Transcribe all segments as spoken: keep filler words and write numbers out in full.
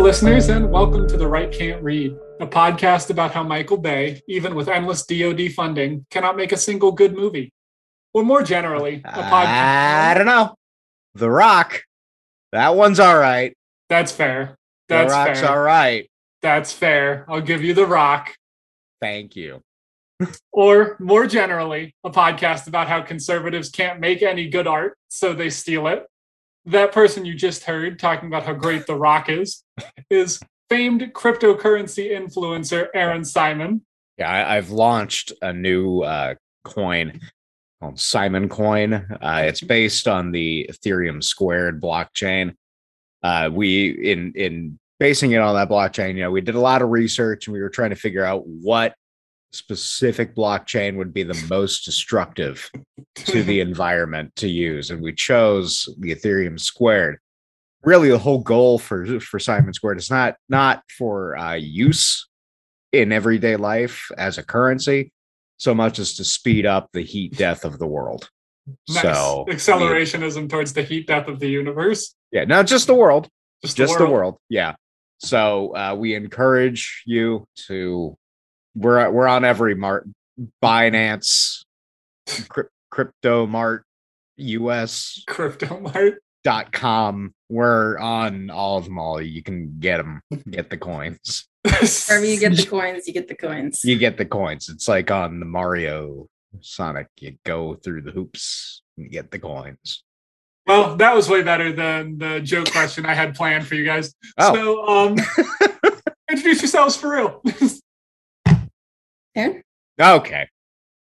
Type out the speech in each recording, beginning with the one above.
Listeners, and welcome to The Right Can't Read, a podcast about how Michael Bay, even with endless D O D funding, cannot make a single good movie. Or more generally, a podcast. I don't know. The Rock. That one's all right. That's fair. That's fair. The Rock's fair. All right. That's fair. I'll give you The Rock. Thank you. Or more generally, a podcast about how conservatives can't make any good art, so they steal it. That person you just heard talking about how great The Rock is, is famed cryptocurrency influencer Aaron Simon. Yeah, I, I've launched a new uh, coin called Simon Coin. Uh, it's based on the Ethereum squared blockchain. Uh, we, in in basing it on that blockchain, you know, we did a lot of research and we were trying to figure out what specific blockchain would be the most destructive to the environment to use, and we chose the Ethereum squared. Really, the whole goal for for Simon Squared is not not for uh, use in everyday life as a currency, so much as to speed up the heat death of the world. Nice. So accelerationism yeah. towards the heat death of the universe. Yeah, not just the world, just, just the, world. the world. Yeah. So uh, we encourage you to. We're we're on every mart, Binance, crypt, Crypto Mart U S, Crypto Mart dot com. We're on all of them. All you can get them, get the coins. Wherever you get the coins, you get the coins. You get the coins. It's like on the Mario Sonic. You go through the hoops and you get the coins. Well, that was way better than the joke question I had planned for you guys. Oh. So, um, introduce yourselves for real. Aaron? Okay.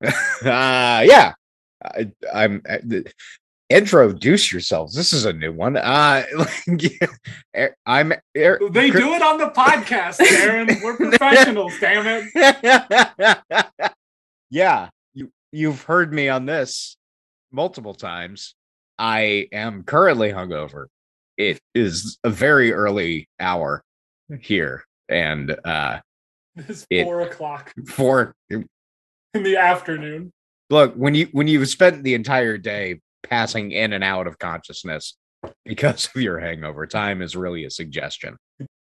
uh, yeah. I, I'm uh, introduce yourselves. This is a new one. Uh, I'm. Er, they do it on the podcast, Aaron. We're professionals, damn it. Yeah, you you've heard me on this multiple times. I am currently hungover. It is a very early hour here, and uh, it's four it, o'clock. Four in the afternoon. Look, when you when you've spent the entire day passing in and out of consciousness because of your hangover, time is really a suggestion.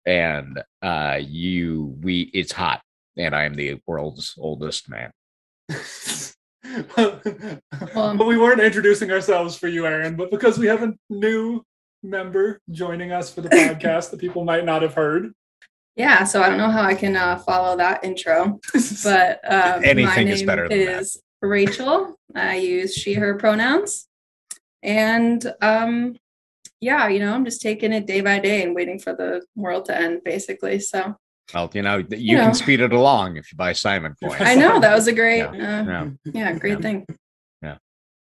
And uh, you, we, it's hot, and I am the world's oldest man. Well, we weren't introducing ourselves for you, Aaron, but because we have a new member joining us for the podcast that people might not have heard. Yeah, so I don't know how I can uh, follow that intro, but um, anything my name is better than is that. Rachel. I use she/her pronouns, and um, yeah, you know, I'm just taking it day by day and waiting for the world to end, basically. So, well, you know, you, you know. can speed it along if you buy Simon coins. I know that was a great, yeah, uh, yeah. yeah great yeah. thing. Yeah.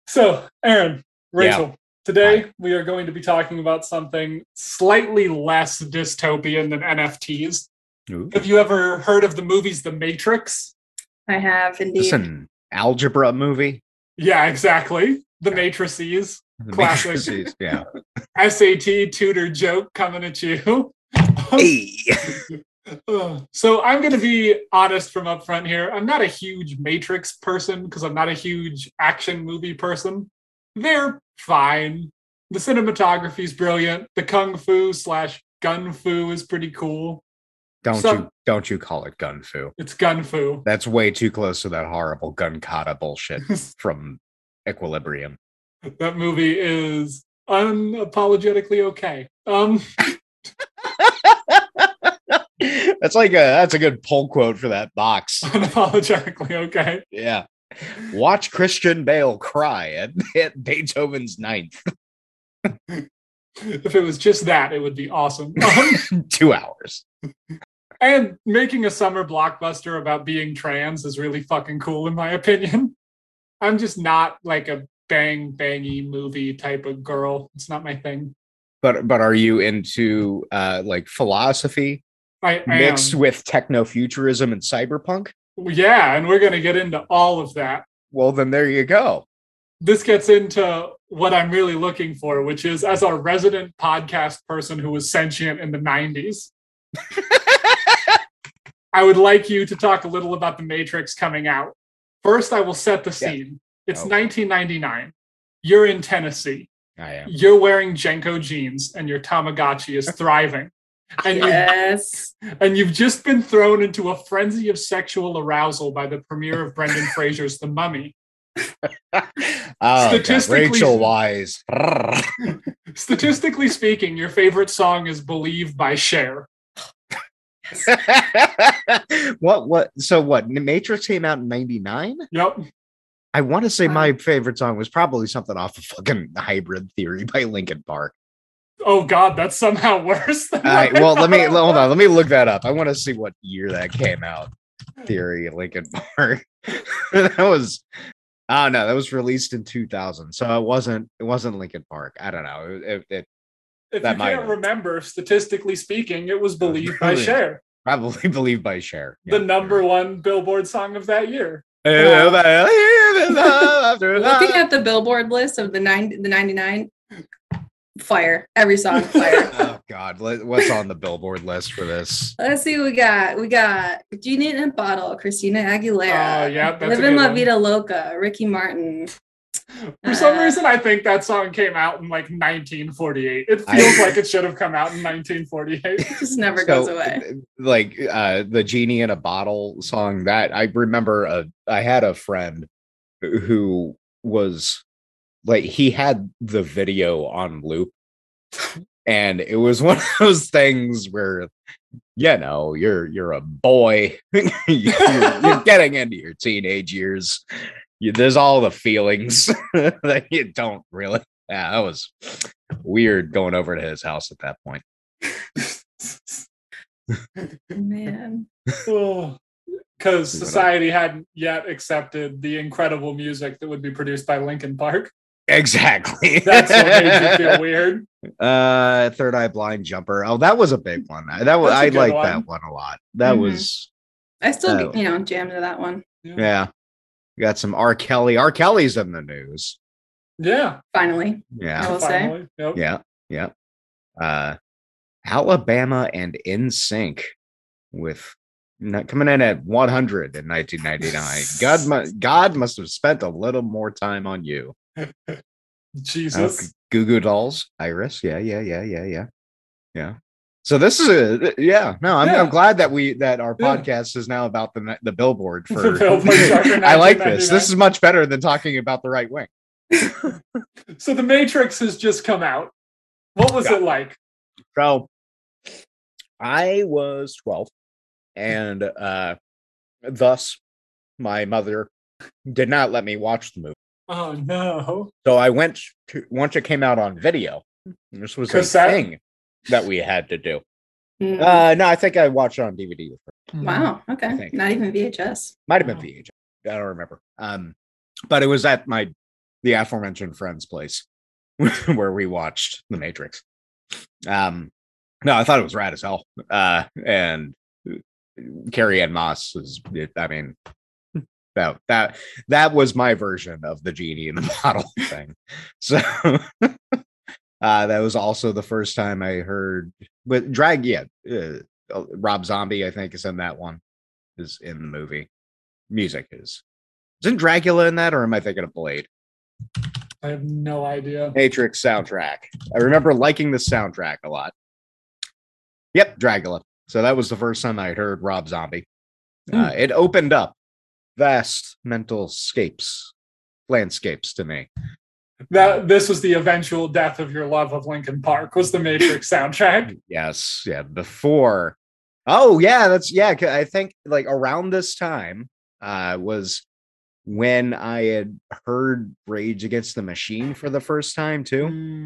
So, Aaron, Rachel. Yeah. Today, we are going to be talking about something slightly less dystopian than N F Ts. Ooh. Have you ever heard of the movies The Matrix? I have, indeed. Is this an algebra movie? Yeah, exactly. The yeah. matrices. The classic. Matrices, yeah. S A T tutor joke coming at you. Hey. So I'm going to be honest from up front here. I'm not a huge Matrix person because I'm not a huge action movie person. They're fine. The cinematography is brilliant. The kung fu slash gun fu is pretty cool. Don't so, you don't you call it gun fu? It's gun fu. That's way too close to that horrible gun kata bullshit from Equilibrium. That movie is unapologetically okay. Um, that's like a that's a good poll quote for that box. Unapologetically okay. Yeah. Watch Christian Bale cry at, at Beethoven's ninth. If it was just that, it would be awesome. Two hours. And making a summer blockbuster about being trans is really fucking cool, in my opinion. I'm just not like a bang, bangy movie type of girl. It's not my thing. But but are you into uh, like philosophy I, I mixed am. with techno-futurism and cyberpunk? Yeah, and we're going to get into all of that. Well, then there you go. This gets into what I'm really looking for, which is as our resident podcast person who was sentient in the nineties, I would like you to talk a little about The Matrix coming out. First, I will set the scene. Yeah. It's oh. nineteen ninety-nine. You're in Tennessee. I am. You're wearing Jenko jeans and your Tamagotchi is thriving. And yes. You've, and you've just been thrown into a frenzy of sexual arousal by the premiere of Brendan Fraser's The Mummy. Oh, statistically, Rachel Wise. Statistically speaking, your favorite song is Believe by Cher. what what so what The Matrix came out in ninety-nine? Yep. I want to say my favorite song was probably something off of fucking Hybrid Theory by Linkin Park. Oh God, that's somehow worse than uh, well let me hold on let me look that up. I want to see what year that came out. Theory, Linkin Park. That was oh no that was released in two thousand, so it wasn't it wasn't Linkin Park. I don't know it, it, if that you can't have. remember, statistically speaking, it was Believe by Cher. Probably Believe by Cher. Yeah. The number one Billboard song of that year. Wow. Looking at the Billboard list of the ninety, the ninety-nine, fire. Every song, fire. Oh, God. What's on the Billboard list for this? Let's see what we got. We got Genie in a Bottle, Christina Aguilera. Oh, yeah. Living La Vida Loca, Ricky Martin. For some uh, reason, I think that song came out in like nineteen forty-eight. It feels I, like it should have come out in nineteen forty-eight. It just never so, goes away. Like uh, the Genie in a Bottle song that I remember, a, I had a friend who was like, he had the video on loop. And it was one of those things where, you know, you're, you're a boy. you're, you're getting into your teenage years. You, there's all the feelings that you don't really. Yeah, that was weird going over to his house at that point. Man. Because society hadn't yet accepted the incredible music that would be produced by Linkin Park. Exactly. That's what made you feel weird. Uh, Third Eye Blind, Jumper. Oh, that was a big one. That was I liked one. that one a lot. That mm-hmm. was. I still, uh, you know, jammed to that one. Yeah. yeah. We got some R. Kelly. R. Kelly's in the news. Yeah. Finally. Yeah. I will Finally. say. Yep. Yeah. Yeah. Uh, Alabama and N Sync with not coming in at one hundred in nineteen ninety-nine. God, mu- God must have spent a little more time on you. Jesus. Oh, Goo Goo Dolls. Iris. Yeah. Yeah. Yeah. Yeah. Yeah. Yeah. So this is a yeah no I'm, yeah. I'm glad that we that our podcast yeah. is now about the the Billboard for Billboard I like this this is much better than talking about the right wing. So The Matrix has just come out. What was yeah. it like? So I was twelve, and uh, thus my mother did not let me watch the movie. Oh no! So I went to once it came out on video. This was a that- thing. That we had to do. Mm. Uh, no, I think I watched it on D V D with her. Wow. Okay. Not even V H S. Might have wow. been V H S. I don't remember. Um, but it was at my the aforementioned friend's place where we watched The Matrix. Um, no, I thought it was rad as hell. Uh, and Carrie Ann Moss is. I mean, that that that was my version of the Genie in the Bottle thing. So. Uh, that was also the first time I heard, but drag, yeah, uh, Rob Zombie, I think, is in that one, is in the movie. Music is. Isn't Dragula in that, or am I thinking of Blade? I have no idea. Matrix soundtrack. I remember liking the soundtrack a lot. Yep, Dragula. So that was the first time I heard Rob Zombie. Mm. Uh, it opened up vast mental scapes, landscapes to me. That this was the eventual death of your love of Linkin Park was the Matrix soundtrack. Yes, yeah. Before, oh yeah, that's yeah. I think like around this time uh, was when I had heard Rage Against the Machine for the first time too,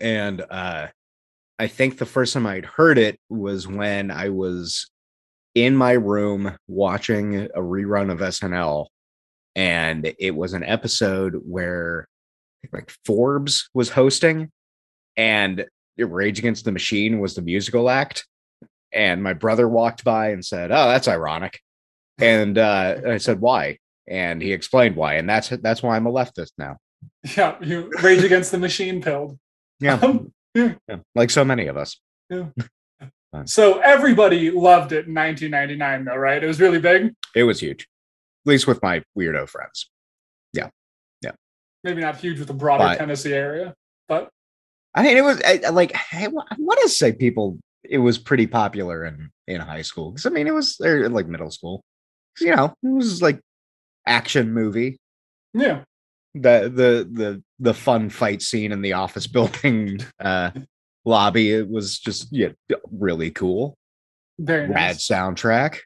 and uh, I think the first time I'd heard it was when I was in my room watching a rerun of S N L, and it was an episode where. Like Forbes was hosting, and Rage Against the Machine was the musical act. And my brother walked by and said, "Oh, that's ironic." And uh, I said, "Why?" And he explained why. And that's that's why I'm a leftist now. Yeah, you Rage Against the Machine pilled. Yeah. Um, yeah. yeah, like so many of us. Yeah. So everybody loved it in nineteen ninety-nine, though, right? It was really big. It was huge, at least with my weirdo friends. Yeah, yeah. Maybe not huge with the broader but, Tennessee area, but I mean, it was I, like I, I want to say people. It was pretty popular in, in high school. Cause I mean, it was or, like middle school, you know, it was like action movie. Yeah. The, the, the, the fun fight scene in the office building uh, lobby. It was just yeah, really cool. Very rad nice. Soundtrack.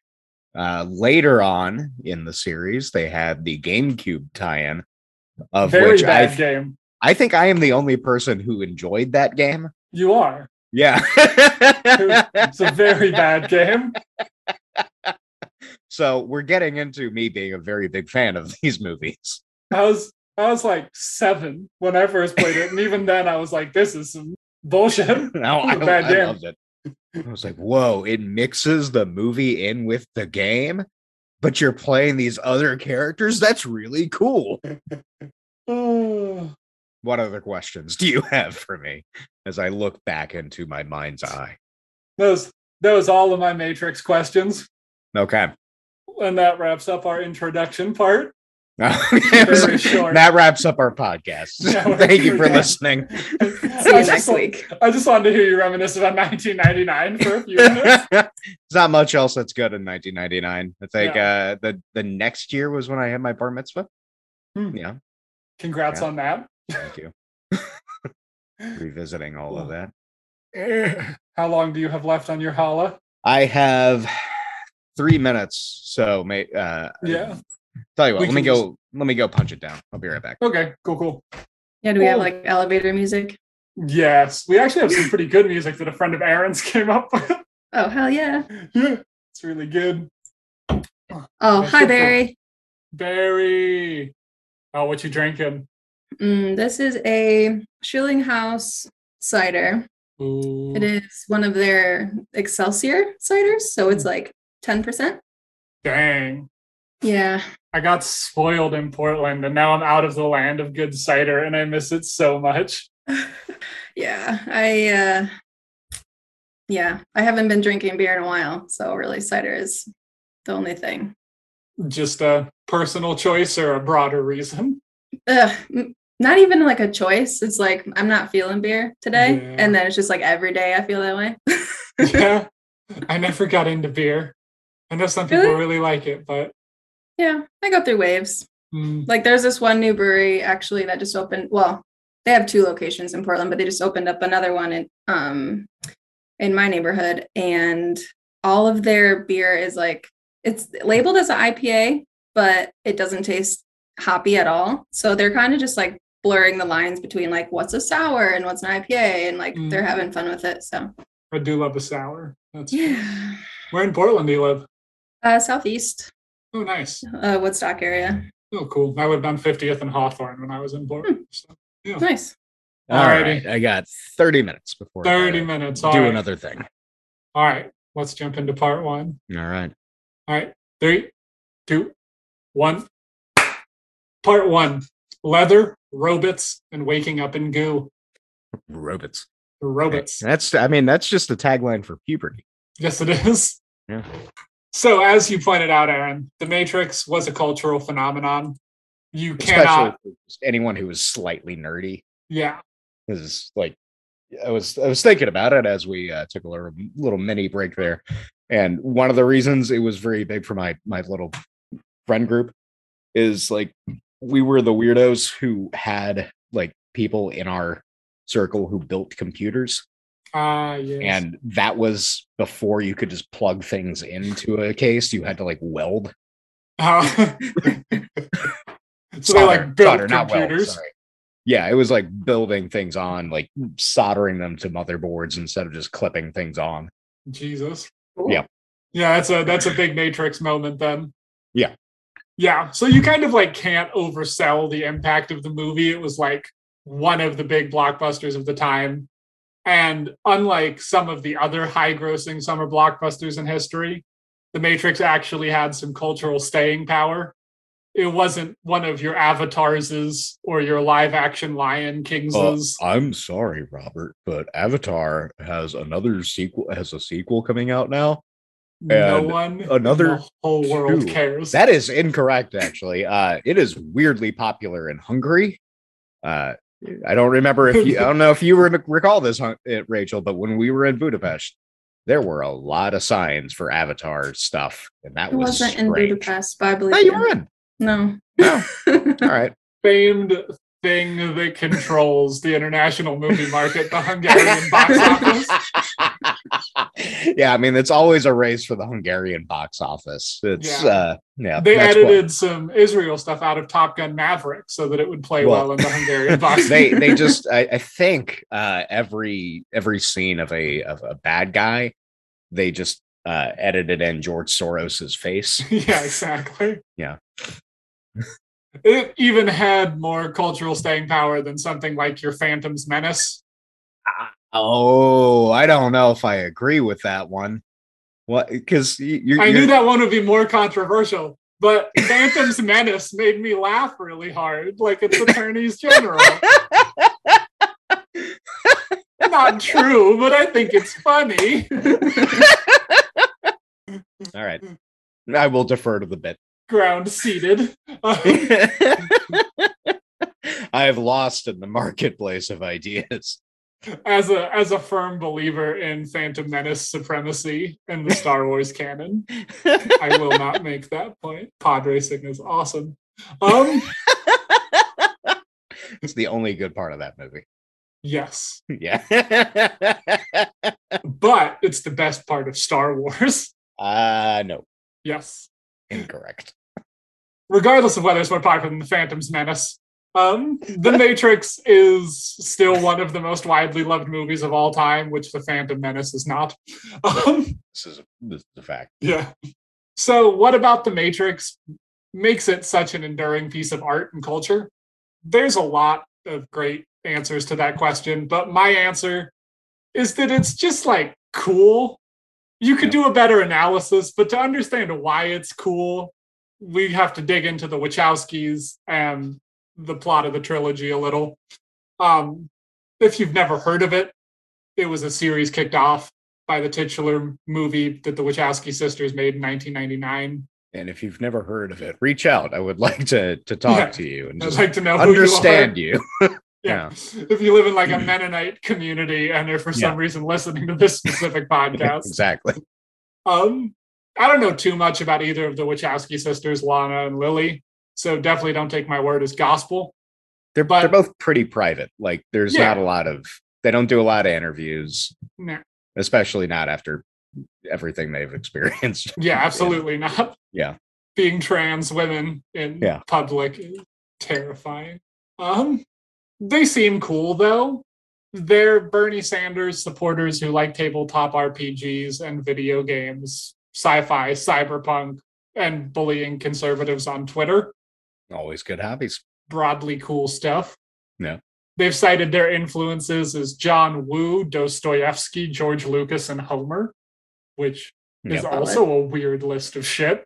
Uh, later on in the series, they had the GameCube tie-in of Very which bad I, game. I think I am the only person who enjoyed that game. You are. Yeah. It's a very bad game. So we're getting into me being a very big fan of these movies. I was I was like seven when I first played it. And even then I was like, this is some bullshit. No, I, bad I game. Loved it. I was like, whoa, it mixes the movie in with the game, but you're playing these other characters? That's really cool. Oh. What other questions do you have for me as I look back into my mind's eye? Those, those all of my Matrix questions. Okay. And that wraps up our introduction part. Very short. That wraps up our podcast. Yeah, thank you for yeah. listening. See you next week. I just wanted to hear you reminisce about nineteen ninety-nine for a few minutes. There's not much else that's good in nineteen ninety-nine. I think yeah. uh, the, the next year was when I had my bar mitzvah. Hmm. Yeah. Congrats yeah. on that. Thank you. Revisiting all of that. How long do you have left on your challah? I have three minutes. So, mate. Uh, yeah. Tell you what. We let me go. Just... Let me go punch it down. I'll be right back. Okay. Cool. Cool. Yeah. Do we cool. have like elevator music? Yes. We actually have some pretty good music that a friend of Aaron's came up with. Oh hell yeah! Yeah, it's really good. Oh, oh hi Barry. Barry. Oh, what you drinking? Mm, this is a Schillinghouse cider. Ooh. It is one of their Excelsior ciders, so it's like ten percent. Dang. Yeah. I got spoiled in Portland, and now I'm out of the land of good cider, and I miss it so much. yeah, I uh, yeah, I haven't been drinking beer in a while, so really cider is the only thing. Just a personal choice or a broader reason? Ugh, not even like a choice. It's like I'm not feeling beer today, yeah. and then it's just like every day I feel that way. Yeah, I never got into beer. I know some people really, really like it, but yeah, I go through waves. Mm. Like there's this one new brewery actually that just opened. Well, they have two locations in Portland, but they just opened up another one in um in my neighborhood, and all of their beer is like it's labeled as an I P A, but it doesn't taste hoppy at all, so they're kind of just like blurring the lines between like what's a sour and what's an I P A, and like mm. they're having fun with it. So I do love a sour. That's yeah. Cool. Where in Portland do you live? Uh, southeast. Oh, nice. Uh, Woodstock area. Oh, cool. I lived on fiftieth and Hawthorne when I was in Portland. Hmm. So, yeah. Nice. All right, I got thirty minutes before thirty I minutes. Do right. another thing. All right, let's jump into part one. All right. All right. Three, two, one. Part one, leather, robots, and waking up in goo. Robots. Robots. That's, I mean, that's just the tagline for puberty. Yes, it is. Yeah. So as you pointed out, Aaron, The Matrix was a cultural phenomenon. You Especially cannot... anyone who was slightly nerdy. Yeah. Because, like, I was, I was thinking about it as we uh, took a little, little mini break there. And one of the reasons it was very big for my, my little friend group is, like, we were the weirdos who had like people in our circle who built computers. Ah, uh, yes. And that was before you could just plug things into a case. You had to like weld. Uh, so they like built solder, computers. Weld, sorry. Yeah, it was like building things on, like soldering them to motherboards instead of just clipping things on. Jesus. Cool. Yeah. Yeah, that's a that's a big Matrix moment then. Yeah. Yeah, so you kind of like can't oversell the impact of the movie. It was like one of the big blockbusters of the time. And unlike some of the other high-grossing summer blockbusters in history, The Matrix actually had some cultural staying power. It wasn't one of your Avatars or your live-action Lion Kings. Oh, I'm sorry, Robert, but Avatar has another sequel. Has a sequel coming out now. And no one, another in the whole world two. Cares. That is incorrect, actually. Uh, it is weirdly popular in Hungary. Uh, I don't remember if you, I don't know if you re- recall this, Rachel, but when we were in Budapest, there were a lot of signs for Avatar stuff, and that it was wasn't strange. In Budapest, but I believe. No, you were in. No. No. All right. Famed thing that controls the international movie market, the Hungarian box office. Yeah, I mean, it's always a race for the Hungarian box office. It's yeah. uh yeah. They edited what. some Israel stuff out of Top Gun Maverick so that it would play well, well in the Hungarian box office. They they just I, I think uh every every scene of a of a bad guy, they just Uh, edited in George Soros's face. Yeah, exactly. Yeah. It even had more cultural staying power than something like your Phantom's Menace. Uh, oh, I don't know if I agree with that one. What? Because you, I knew that one would be more controversial, but Phantom's Menace made me laugh really hard, like it's Attorneys General. Not true, but I think it's funny. All right. I will defer to the bit. Ground seated. I have lost in the marketplace of ideas. As a as a firm believer in Phantom Menace supremacy and the Star Wars canon, I will not make that point. Pod racing is awesome. Um, it's the only good part of that movie. Yes. Yeah. But it's the best part of Star Wars. Uh, no. Yes. Incorrect. Regardless of whether it's more popular than The Phantom's Menace, um, The Matrix is still one of the most widely loved movies of all time, which The Phantom Menace is not. Um, this is a, this is a fact. Yeah. So what about The Matrix makes it such an enduring piece of art and culture? There's a lot of great answers to that question, but my answer is that it's just like cool. You could do a better analysis, but to understand why it's cool, we have to dig into the Wachowskis and the plot of the trilogy a little. Um, if you've never heard of it, it was a series kicked off by the titular movie that the Wachowski sisters made in nineteen ninety-nine. And if you've never heard of it, reach out. I would like to to talk yeah. to you and just I'd like to know understand who you are. you. Yeah. yeah. If you live in like a Mennonite community and are for some yeah. reason listening to this specific podcast. Exactly. Um, I don't know too much about either of the Wachowski sisters, Lana and Lily. So definitely don't take my word as gospel. They're, but, they're both pretty private. Like there's yeah. not a lot of, they don't do a lot of interviews, nah. especially not after everything they've experienced. Yeah, absolutely yeah. not. Yeah. Being trans women in yeah. public is terrifying. Um, They seem cool, though. They're Bernie Sanders supporters who like tabletop R P Gs and video games, sci-fi, cyberpunk, and bullying conservatives on Twitter. Always good hobbies. Broadly cool stuff. Yeah. They've cited their influences as John Woo, Dostoyevsky, George Lucas, and Homer, which is yeah, also right. a weird list of shit.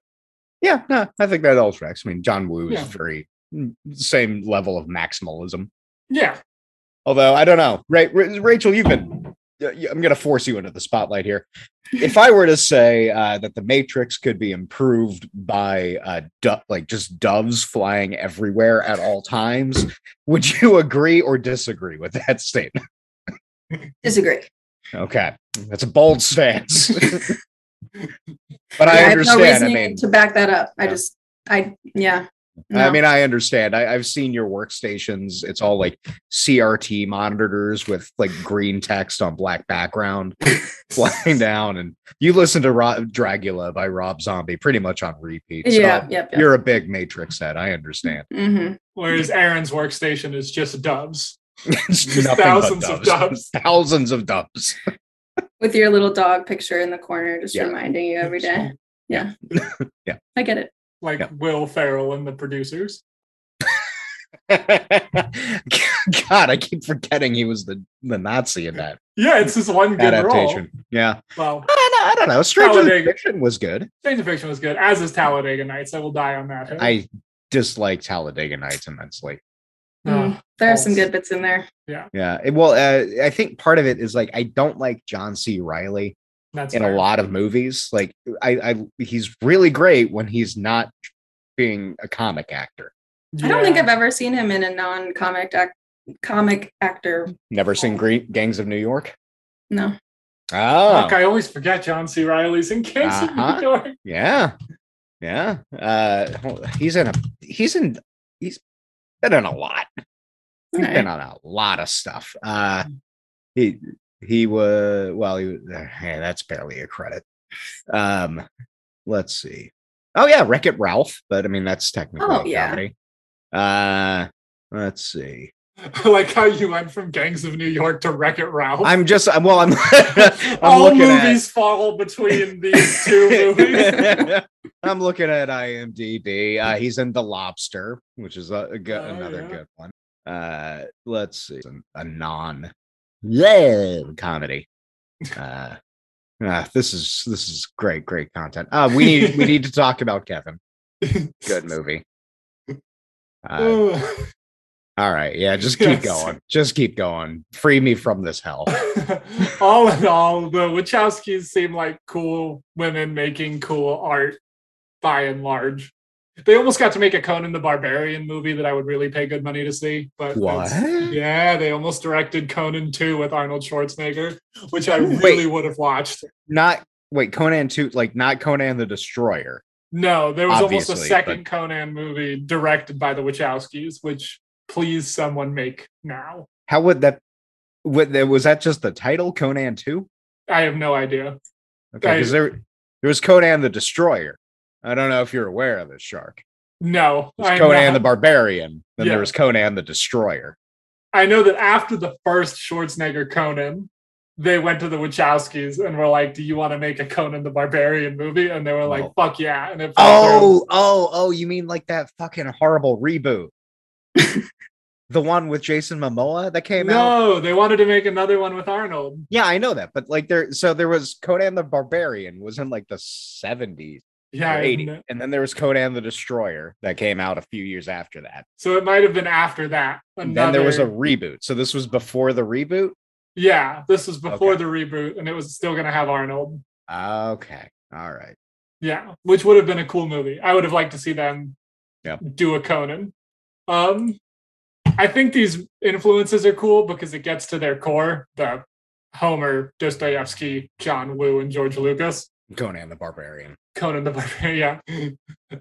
Yeah, no, I think that all tracks. I mean, John Woo yeah. is very same level of maximalism. Yeah. Although, I don't know. Right, Rachel, you've been... I'm going to force you into the spotlight here. If I were to say uh, that The Matrix could be improved by uh, do- like just doves flying everywhere at all times, would you agree or disagree with that statement? Disagree. Okay. That's a bold stance. But yeah, I understand. I have no reason I mean, to back that up. Yeah. I just... I Yeah. No. I mean, I understand. I, I've seen your workstations. It's all like C R T monitors with like green text on black background flying down. And you listen to Rob, Dragula by Rob Zombie pretty much on repeat. So yeah, yep, yep. You're a big Matrix head. I understand. Mm-hmm. Whereas Aaron's workstation is just doves. It's just thousands doves. of doves. Thousands of doves. With your little dog picture in the corner, just yeah. reminding you every day. Yeah. Yeah. I get it. Like yeah. Will Ferrell and the producers. God, I keep forgetting he was the, the Nazi in that. Yeah, it's this one good adaptation. Role. Yeah. Well, I don't know. I don't know. Stranger Fiction was good. Stranger Fiction was good, as is Talladega Nights. I will die on that hill. I dislike Talladega Nights immensely. Mm, there are some good bits in there. Yeah. Yeah. It, well, uh, I think part of it is like I don't like John C. Reilly That's in fair. a lot of movies. Like I, I, he's really great when he's not being a comic actor. Yeah. I don't think I've ever seen him in a non-comic act- comic actor. Never seen G- Gangs of New York? No. Oh. Fuck, I always forget John C. Reilly's in Gangs uh-huh. of New York. Yeah. Yeah. Uh, he's in a he's in he's been in a lot. He's right. been on a lot of stuff. Uh, he he was well, he was, hey, that's barely a credit. Um, let's see. Oh yeah, Wreck-It Ralph, but I mean that's technically oh, a yeah. comedy. Uh, let's see. I like how you went from Gangs of New York to Wreck-It Ralph. I'm just, I'm, well, I'm, I'm all movies at... fall between these two movies. I'm looking at IMDb. Uh, he's in The Lobster, which is a, a good, oh, another yeah. good one. Uh, let's see, a, a non yeah, comedy. Uh, uh, this is this is great, great content. Uh, we need we need to talk about Kevin. Good movie. Uh, all right, yeah, just keep yes. going. Just keep going. Free me from this hell. All in all, the Wachowskis seem like cool women making cool art, by and large. They almost got to make a Conan the Barbarian movie that I would really pay good money to see. But what? Yeah, they almost directed Conan two with Arnold Schwarzenegger, which I really wait, would have watched. Not wait, Conan two, like not Conan the Destroyer. No, there was Obviously, almost a second but... Conan movie directed by the Wachowskis, which please someone make now. How would that, would, was that just the title, Conan two? I have no idea. Okay, because there, there was Conan the Destroyer. I don't know if you're aware of this, Shark. No. There's Conan the Barbarian, then yeah. there was Conan the Destroyer. I know that after the first Schwarzenegger Conan, they went to the Wachowskis and were like, do you want to make a Conan the Barbarian movie? And they were like, oh. fuck yeah. And it oh, through. oh, oh, you mean like that fucking horrible reboot? The one with Jason Momoa that came no, out? No, they wanted to make another one with Arnold. Yeah, I know that. But like there, so there was Conan the Barbarian was in like the seventies. Yeah. eighties. And then there was Conan the Destroyer that came out a few years after that. So it might have been after that. Another... And then there was a reboot. So this was before the reboot? Yeah, this was before okay. the reboot, and it was still going to have Arnold. Okay, all right. Yeah, which would have been a cool movie. I would have liked to see them yep. do a Conan. Um, I think these influences are cool because it gets to their core, the Homer, Dostoyevsky, John Woo, and George Lucas. Conan the Barbarian. Conan the Barbarian, yeah.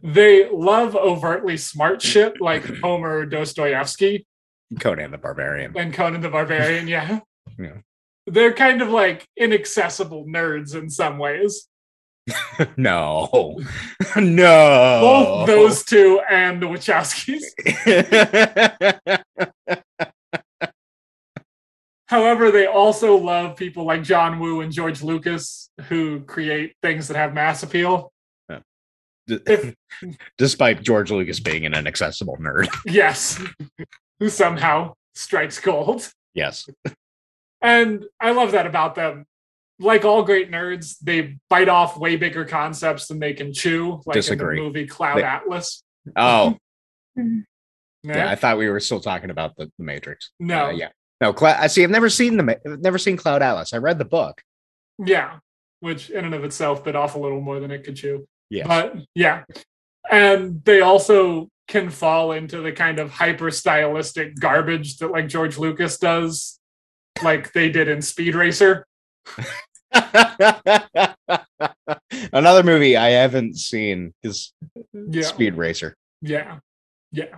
They love overtly smart shit like Homer, Dostoyevsky. Conan the Barbarian. And Conan the Barbarian, yeah. Yeah. They're kind of like inaccessible nerds in some ways. no, no. Both those two and the Wachowskis. However, they also love people like John Woo and George Lucas who create things that have mass appeal. Uh, d- if, despite George Lucas being an inaccessible nerd. Yes. Who somehow strikes gold. Yes. And I love that about them. Like all great nerds, they bite off way bigger concepts than they can chew. Like Disagree. in the movie Cloud they... Atlas. Oh. yeah. yeah, I thought we were still talking about the, the Matrix. No. Uh, yeah. No, Cla- I see. I've never seen the I've never seen Cloud Atlas. I read the book. Yeah, which in and of itself bit off a little more than it could chew. Yeah. But yeah. And they also can fall into the kind of hyper stylistic garbage that like George Lucas does. Like they did in Speed Racer. Another movie I haven't seen is yeah. Speed Racer. Yeah. Yeah.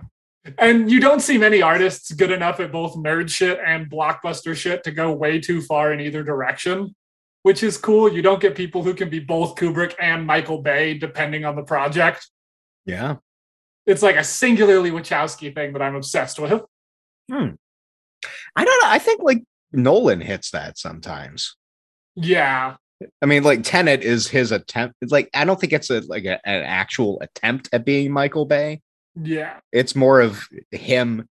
And you don't see many artists good enough at both nerd shit and blockbuster shit to go way too far in either direction, which is cool. You don't get people who can be both Kubrick and Michael Bay, depending on the project. Yeah. It's like a singularly Wachowski thing that I'm obsessed with. Hmm. I don't know. I think like Nolan hits that sometimes. Yeah. I mean, like Tenet is his attempt. Like, I don't think it's a, like a, an actual attempt at being Michael Bay. Yeah. It's more of him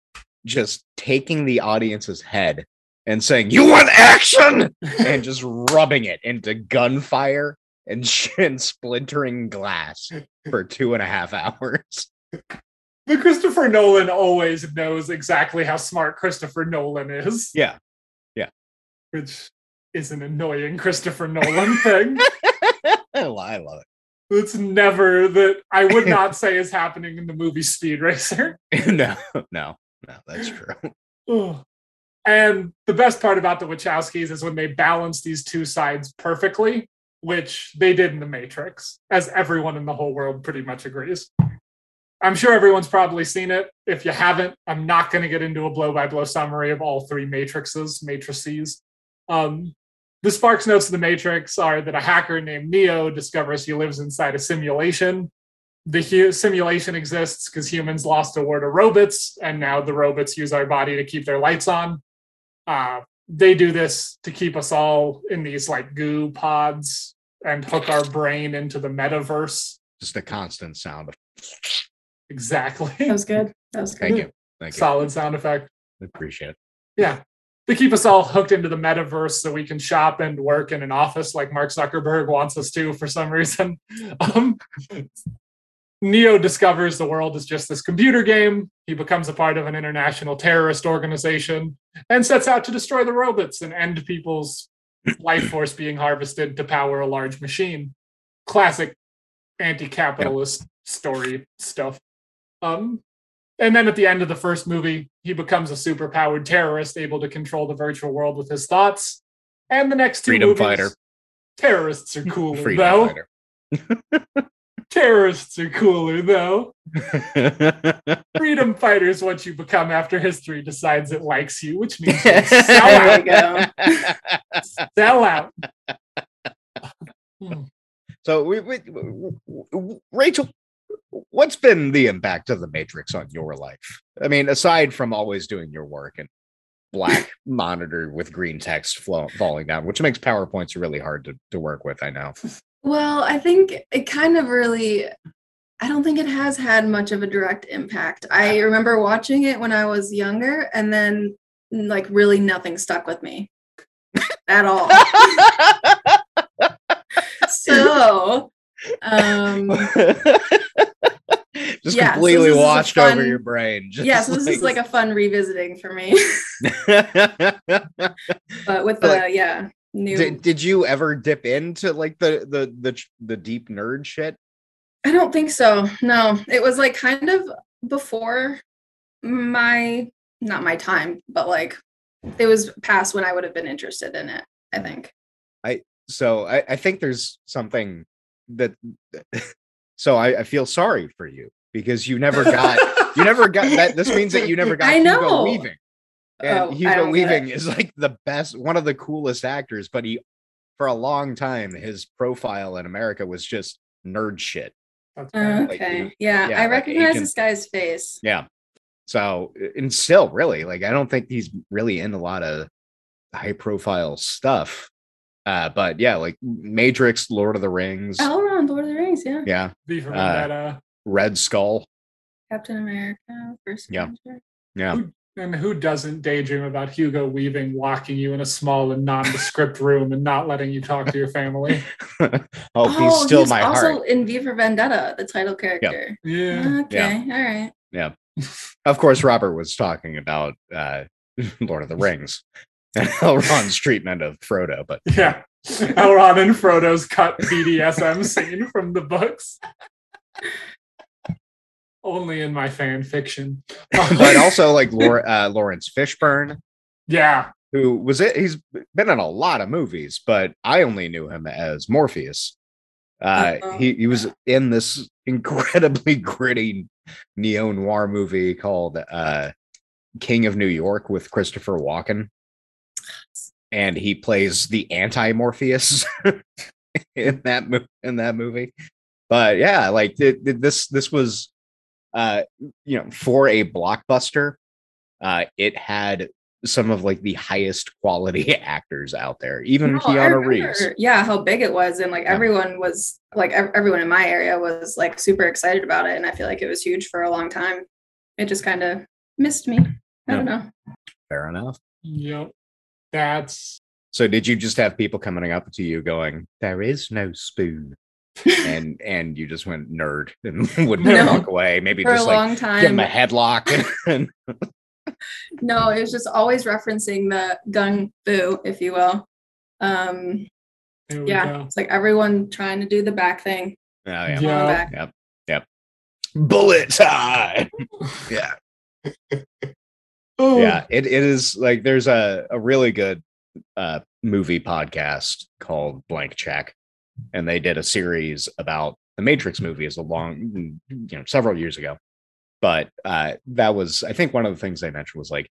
just taking the audience's head and saying, "You want action?" and just rubbing it into gunfire and shin splintering glass for two and a half hours. But Christopher Nolan always knows exactly how smart Christopher Nolan is. Yeah. Yeah. Which is an annoying Christopher Nolan thing. Well, I love it. It's never that I would not say is happening in the movie Speed Racer. No, no, no, that's true. And the best part about the Wachowskis is when they balance these two sides perfectly, which they did in The Matrix, as everyone in the whole world pretty much agrees. I'm sure everyone's probably seen it. If you haven't, I'm not going to get into a blow-by-blow summary of all three matrices, matrices. Um, the Sparks notes of The Matrix are that a hacker named Neo discovers he lives inside a simulation. The hu- simulation exists because humans lost a war to robots, and now the robots use our body to keep their lights on. Uh, they do this to keep us all in these like goo pods and hook our brain into the metaverse. Just a constant sound of... Exactly. That was good. That was good. Thank you. Thank you. Solid sound effect. I appreciate it. Yeah. They keep us all hooked into the metaverse so we can shop and work in an office like Mark Zuckerberg wants us to for some reason. Um, Neo discovers the world is just this computer game. He becomes a part of an international terrorist organization and sets out to destroy the robots and end people's life force being harvested to power a large machine. Classic anti-capitalist yep. story stuff. Um, and then at the end of the first movie, he becomes a superpowered terrorist able to control the virtual world with his thoughts. And the next two Freedom movies, fighter. terrorists are cooler, Freedom though. terrorists are cooler, though. Freedom fighters, what you become after history decides it likes you, which means you sell out. Sell out. hmm. So, we, we, we, Rachel, what's been the impact of The Matrix on your life? I mean, aside from always doing your work and black monitor with green text flow, falling down, which makes PowerPoints really hard to, to work with, I know. Well, I think it kind of really, I don't think it has had much of a direct impact. I remember watching it when I was younger and then like really nothing stuck with me at all. So... Um, just yeah, completely so washed fun, over your brain. Yes, yeah, so this like, is like a fun revisiting for me. But with the like, yeah, new. Did, did you ever dip into like the, the the the deep nerd shit? I don't think so. No, it was like kind of before my not my time, but like it was past when I would have been interested in it. I think. I so I, I think there's something. That so I, I feel sorry for you because you never got you never got that. This means that you never got I know. Hugo Weaving, and oh, Hugo Weaving is like the best, one of the coolest actors. But he, for a long time, his profile in America was just nerd shit. Okay, like, okay. Yeah, yeah, I like recognize Agent. This guy's face. Yeah, so and still, really, like I don't think he's really in a lot of high profile stuff. Uh, but yeah, like Matrix, Lord of the Rings, Elrond, Lord of the Rings, yeah, yeah, V for Vendetta, uh, Red Skull, Captain America, First Avenger, yeah, yeah. Who, and who doesn't daydream about Hugo Weaving locking you in a small and nondescript room and not letting you talk to your family? oh, oh, he's still he's my also heart. Also in V for Vendetta, the title character. Yep. Yeah. Okay. Yeah. All right. Yeah. Of course, Robert was talking about uh, Lord of the Rings. And Elrond's treatment of Frodo, but yeah, Elrond and Frodo's cut B D S M scene from the books. Only in my fan fiction, but also like Laura, uh, Lawrence Fishburne. Yeah, who was it? He's been in a lot of movies, but I only knew him as Morpheus. Uh, uh-huh. He he was in this incredibly gritty neo noir movie called uh, King of New York with Christopher Walken. And he plays the anti-Morpheus in that mo- in that movie, but yeah, like it, it, this this was, uh, you know, for a blockbuster, uh, it had some of like the highest quality actors out there, even no, Keanu Reeves. Yeah, how big it was, and like everyone was like ev- everyone in my area was like super excited about it, and I feel like it was huge for a long time. It just kind of missed me. I don't know. Fair enough. Yep. That's. So did you just have people coming up to you going, there is no spoon? and and you just went nerd and wouldn't no, walk away. Maybe for just a like long time. Give him a headlock. And no, it was just always referencing the gung fu, if you will. Um, yeah, go. It's like everyone trying to do the back thing. Oh yeah, yeah. Back. Yep, yep. Bullet time. Yeah, oh. yeah. It it is like there's a a really good uh, movie podcast called Blank Check. And they did a series about the Matrix movies a long, you know, several years ago. But uh, that was, I think, one of the things they mentioned was like,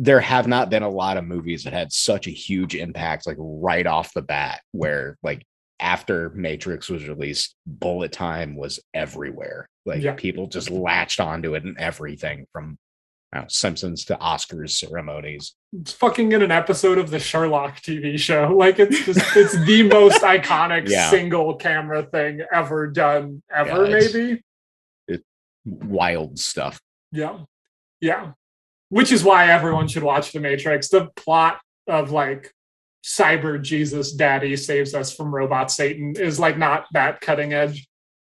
there have not been a lot of movies that had such a huge impact, like right off the bat, where like after Matrix was released, bullet time was everywhere. Like yeah. people just latched onto it and everything from I don't know, Simpsons to Oscars ceremonies. It's fucking in an episode of the Sherlock T V show. Like it's just it's the most iconic yeah. single camera thing ever done ever. Yeah, it's, maybe it's wild stuff. Yeah, yeah. Which is why everyone should watch The Matrix. The plot of like Cyber Jesus Daddy saves us from Robot Satan is like not that cutting edge,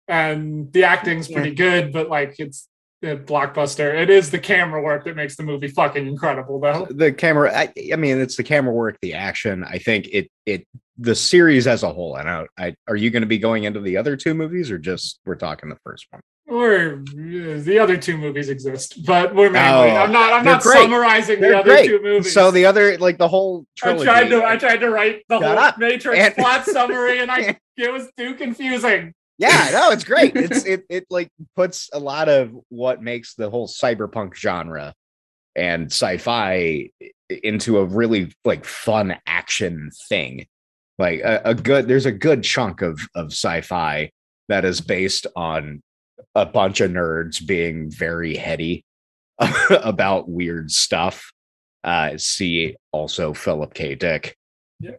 and the acting's pretty yeah. good, but like it's. Blockbuster. It is the camera work that makes the movie fucking incredible, though. The camera, I, I mean, it's the camera work, the action. I think it, it, the series as a whole. And I, I are you going to be going into the other two movies, or just we're talking the first one? Or the other two movies exist, but we're mainly. Oh, I'm not. I'm not great. summarizing they're the other great. two movies. So the other, like the whole trilogy. I tried to. I tried to write the whole up. Matrix and- plot summary, and I it was too confusing. Yeah, no, it's great. It's it it like puts a lot of what makes the whole cyberpunk genre and sci-fi into a really like fun action thing. Like a, a good there's a good chunk of of sci-fi that is based on a bunch of nerds being very heady about weird stuff. Uh, see also Philip K. Dick.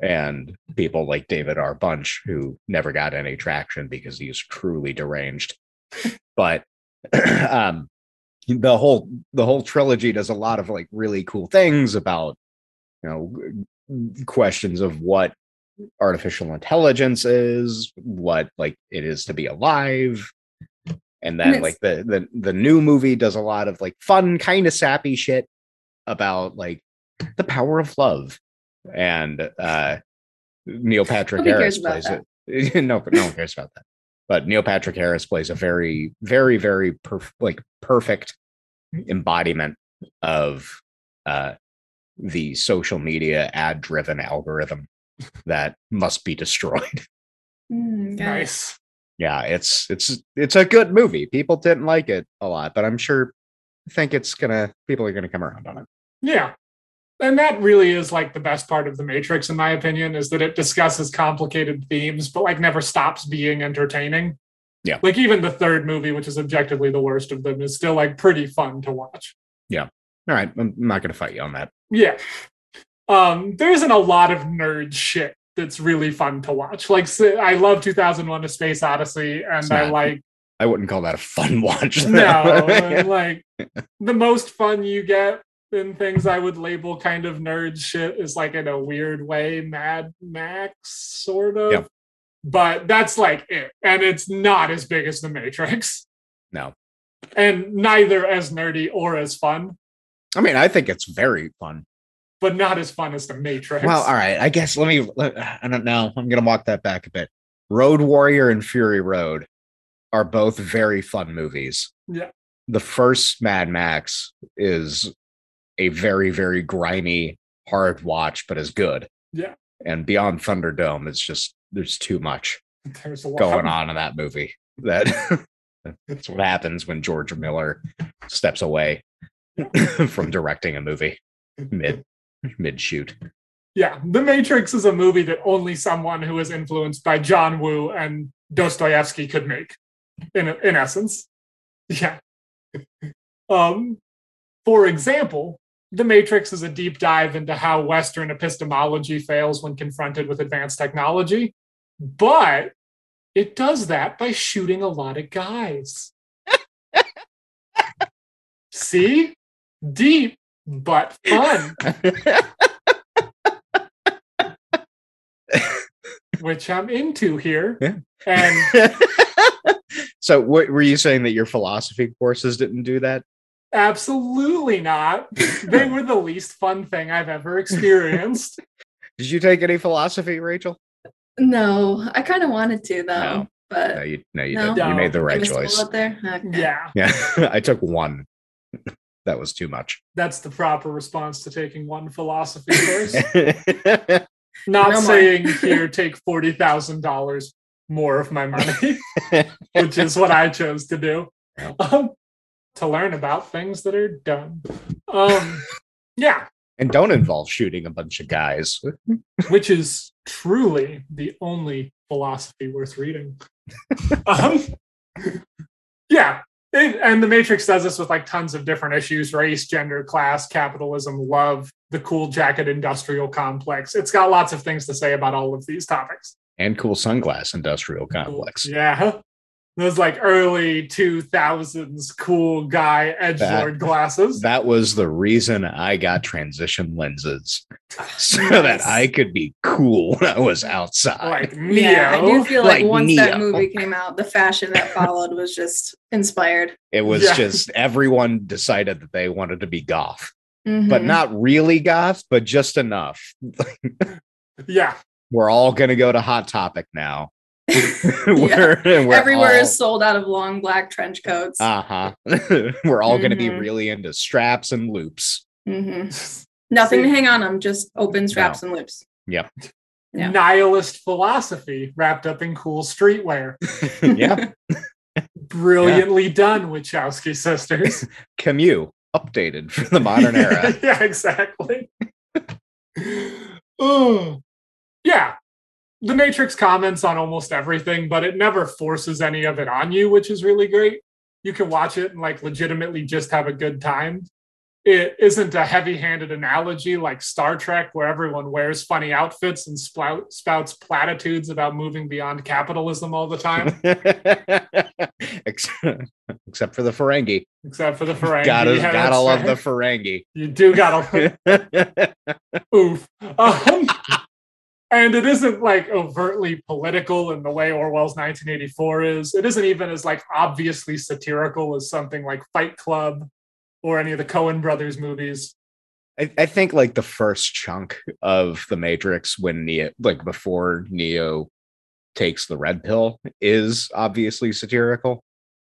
And people like David R. Bunch, who never got any traction because he's truly deranged. But um, the whole the whole trilogy does a lot of like really cool things about, you know, questions of what artificial intelligence is, what like it is to be alive. And then like the the, the new movie does a lot of like fun, kind of sappy shit about like the power of love. And uh, Neil Patrick Harris plays it. no, but no one cares about that. But Neil Patrick Harris plays a very, very, very perf- like perfect embodiment of uh, the social media ad-driven algorithm that must be destroyed. Mm, nice. Yeah, it's it's it's a good movie. People didn't like it a lot, but I'm sure I think it's gonna people are gonna come around on it. Yeah. And that really is like the best part of The Matrix, in my opinion, is that it discusses complicated themes, but like never stops being entertaining. Yeah. Like even the third movie, which is objectively the worst of them, is still like pretty fun to watch. Yeah. All right. I'm not going to fight you on that. Yeah. Um, there isn't a lot of nerd shit that's really fun to watch. Like I love two thousand one: A Space Odyssey, and not, I like. I wouldn't call that a fun watch. No. Yeah. Like the most fun you get. And things I would label kind of nerd shit is like in a weird way Mad Max sort of yep. But that's like it, and it's not as big as The Matrix. No, and neither as nerdy or as fun. I mean, I think it's very fun, but not as fun as The Matrix. Well, all right, I guess let me let, I don't know, I'm gonna walk that back a bit. Road Warrior and Fury Road are both very fun movies. Yeah, the first Mad Max is a very, very grimy, hard watch, but is good. Yeah. And Beyond Thunderdome, it's just, there's too much there's a lot going on in that movie. That That's what happens when George Miller steps away from directing a movie mid, mid-shoot. Yeah, The Matrix is a movie that only someone who is influenced by John Woo and Dostoyevsky could make, in in essence. Yeah. Um. For example, The Matrix is a deep dive into how Western epistemology fails when confronted with advanced technology, but it does that by shooting a lot of guys. See? Deep, but fun. Which I'm into here. Yeah. And so what, were you saying that your philosophy courses didn't do that? Absolutely not. They were the least fun thing I've ever experienced. Did you take any philosophy, Rachel? No, I kind of wanted to, though. No, but no, you, no, you, no. Did. You made the right choice. There? Okay. Yeah. Yeah. I took one. That was too much. That's the proper response to taking one philosophy course. Not no saying here, take forty thousand dollars more of my money, which is what I chose to do. Um, to learn about things that are dumb. Um, yeah. And don't involve shooting a bunch of guys. Which is truly the only philosophy worth reading. um, yeah. It, and The Matrix does this with like tons of different issues: race, gender, class, capitalism, love, the cool jacket industrial complex. It's got lots of things to say about all of these topics. And cool sunglass industrial complex. Cool. Yeah. Those like early two thousands cool guy edgelord that, glasses. That was the reason I got transition lenses. So yes. That I could be cool when I was outside. Like Neo. Yeah, I do feel like, like once Neo. That movie came out, the fashion that followed was just inspired. It was yeah. just everyone decided that they wanted to be goth. Mm-hmm. But not really goth, but just enough. Yeah. We're all going to go to Hot Topic now. we're, yeah. we're everywhere all... is sold out of long black trench coats. Uh-huh. We're all mm-hmm. going to be really into straps and loops. Mm-hmm. Nothing See? To hang on them, just open straps no. and loops. Yep. Yeah. Nihilist philosophy wrapped up in cool streetwear. Yeah. Brilliantly yeah. done, Wachowski sisters. Camus, updated for the modern era. Yeah, exactly. Oh. Yeah. The Matrix comments on almost everything, but it never forces any of it on you, which is really great. You can watch it and like legitimately just have a good time. It isn't a heavy-handed analogy like Star Trek, where everyone wears funny outfits and spout, spouts platitudes about moving beyond capitalism all the time. except, except for the Ferengi. Except for the Ferengi. Gotta, yeah, gotta love the Ferengi. You do gotta. Oof. Um, And it isn't like overtly political in the way Orwell's nineteen eighty-four is. It isn't even as like obviously satirical as something like Fight Club or any of the Coen brothers movies. I, I think like the first chunk of The Matrix, when Neo, like before Neo takes the red pill, is obviously satirical.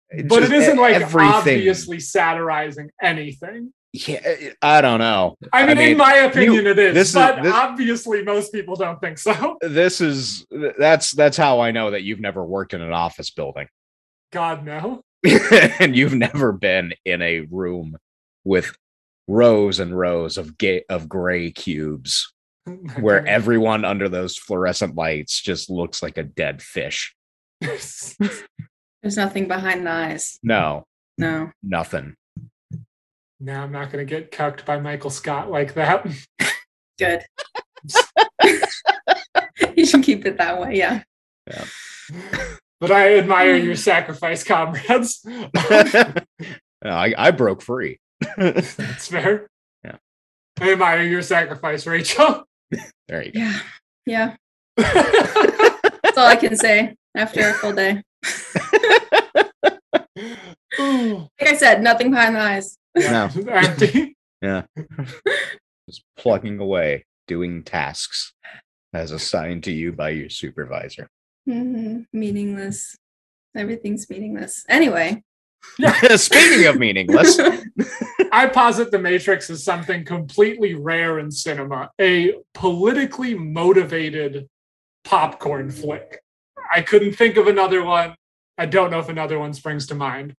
It's but it isn't like everything. Obviously satirizing anything. Yeah, I don't know. I mean, I mean in my opinion, you, it is, this but is, this, obviously most people don't think so. This is, that's, that's how I know that you've never worked in an office building. God, no. And you've never been in a room with rows and rows of gay, of gray cubes where everyone under those fluorescent lights just looks like a dead fish. There's nothing behind the eyes. No. No. Nothing. Now I'm not going to get cucked by Michael Scott like that. Good. You should keep it that way, yeah. Yeah. But I admire your sacrifice, comrades. No, I, I broke free. That's fair. Yeah. I admire your sacrifice, Rachel. There you go. Yeah. Yeah. That's all I can say after a full day. Like I said, nothing behind the eyes. Yeah. No. Empty. Yeah. Just plugging away, doing tasks as assigned to you by your supervisor. Mm-hmm. Meaningless. Everything's meaningless. Anyway. Speaking of meaningless, I posit The Matrix as something completely rare in cinema, a politically motivated popcorn flick. I couldn't think of another one. I don't know if another one springs to mind.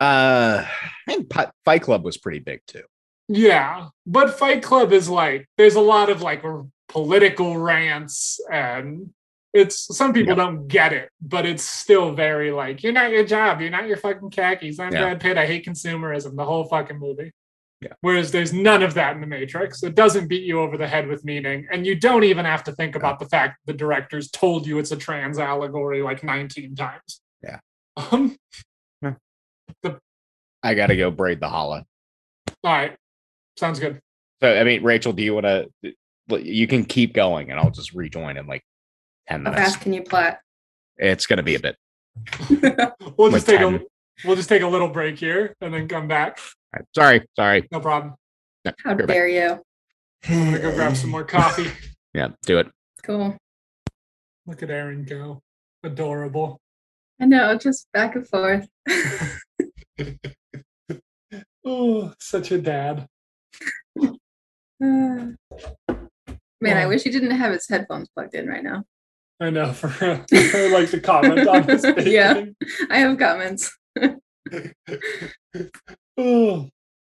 Uh, I think Fight Club was pretty big too. Yeah, but Fight Club is like there's a lot of like political rants, and it's some people yep. don't get it, but it's still very like you're not your job, you're not your fucking khakis. I'm yeah. Brad Pitt. I hate consumerism. The whole fucking movie. Yeah. Whereas there's none of that in The Matrix. It doesn't beat you over the head with meaning, and you don't even have to think about the fact the directors told you it's a trans allegory like nineteen times. Yeah. Um. The, I gotta go braid the challah. All right. sounds good. So, I mean, Rachel, do you want to? You can keep going, and I'll just rejoin in like ten minutes. How fast can you plot? It's going to be a bit. we'll just like take ten. a we'll just take a little break here and then come back. Right. Sorry, sorry. No problem. No, How dare back. you? I'm gonna go grab some more coffee. Yeah, do it. Cool. Look at Aaron go. Adorable. I know, just back and forth. Oh, such a dad. uh, man, yeah. I wish he didn't have his headphones plugged in right now. I know, for real. I like to comment on this thing. Yeah, I have comments. Oh.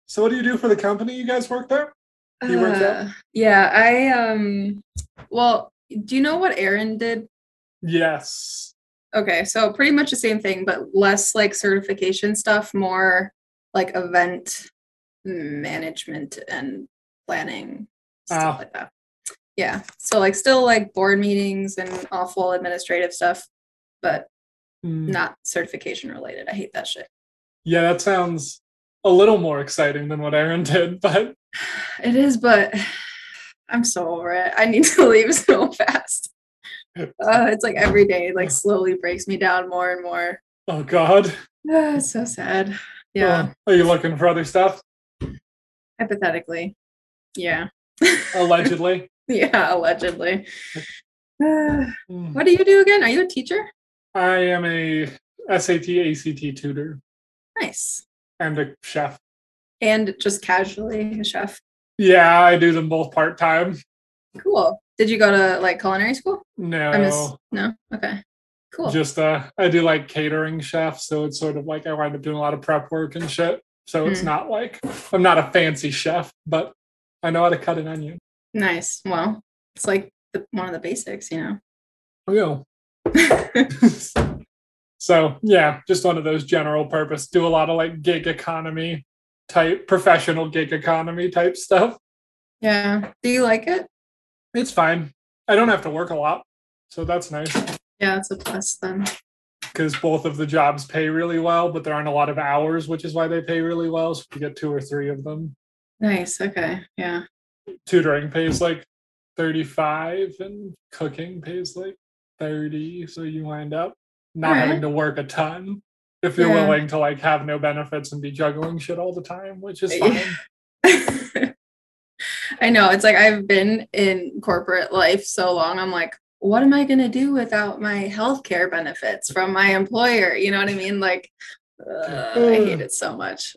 So what do you do for the company? You guys work there? You work there? Uh, yeah, I, um, well, do you know what Aaron did? Yes. Okay, so pretty much the same thing, but less like certification stuff, more like event management and planning, stuff uh. like that. Yeah. So like still like board meetings and awful administrative stuff, but mm. not certification related. I hate that shit. Yeah, that sounds a little more exciting than what Aaron did, but it is, but I'm so over it. I need to leave so fast. Uh, it's like every day, like slowly breaks me down more and more. Oh God. Uh, it's so sad. Yeah. Uh, are you looking for other stuff? Hypothetically. Yeah. Allegedly. Yeah, allegedly. Uh, what do you do again? Are you a teacher? I am a S A T, A C T tutor. Nice. And a chef. And just casually a chef? Yeah, I do them both part-time. Cool. Did you go to, like, culinary school? No. I miss- no? Okay. Cool. Just, uh, I do, like, catering chef, so it's sort of like I wind up doing a lot of prep work and shit. So mm. it's not like, I'm not a fancy chef, but I know how to cut an onion. Nice. Well, it's like the, one of the basics, you know. Oh, yeah. So, yeah, just one of those general purpose. Do a lot of like gig economy type, professional gig economy type stuff. Yeah. Do you like it? It's fine. I don't have to work a lot. So that's nice. Yeah, it's a plus then. Because both of the jobs pay really well, but there aren't a lot of hours, which is why they pay really well. So you get two or three of them. Nice. Okay. Yeah. Tutoring pays like thirty-five and cooking pays like thirty, so you wind up not right. having to work a ton if you're yeah. willing to like have no benefits and be juggling shit all the time, which is fine. I know, it's like I've been in corporate life so long, I'm like, what am I gonna do without my healthcare benefits from my employer? You know what I mean? Like uh, I hate it so much.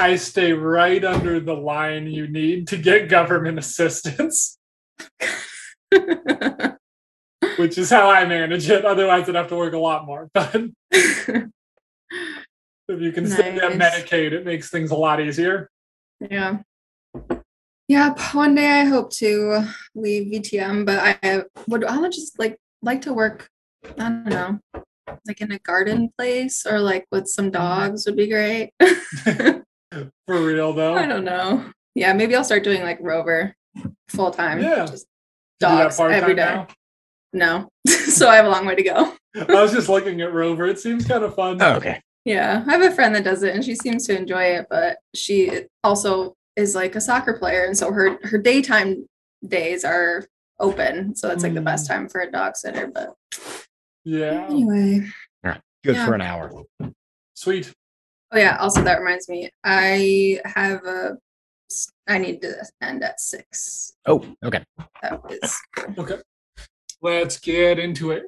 I stay right under the line you need to get government assistance, which is how I manage it. Otherwise, I'd have to work a lot more. But if you can nice. stay on Medicaid, it makes things a lot easier. Yeah. Yep. One day I hope to leave V T M, but I would. I would just like like to work. I don't know, like in a garden place or like with some dogs would be great. For real though, I don't know. Yeah, maybe I'll start doing like Rover full time. Yeah, just dogs every day. Now? No, so I have a long way to go. I was just looking at Rover. It seems kind of fun. Oh, okay. Yeah, I have a friend that does it, and she seems to enjoy it. But she also is like a soccer player, and so her her daytime days are open. So that's like mm. the best time for a dog sitter. But yeah. Anyway. All right. Good yeah. for an hour. Sweet. Oh yeah. Also, that reminds me, I have a. I need to end at six. Oh, okay. That was cool. Okay. Let's get into it.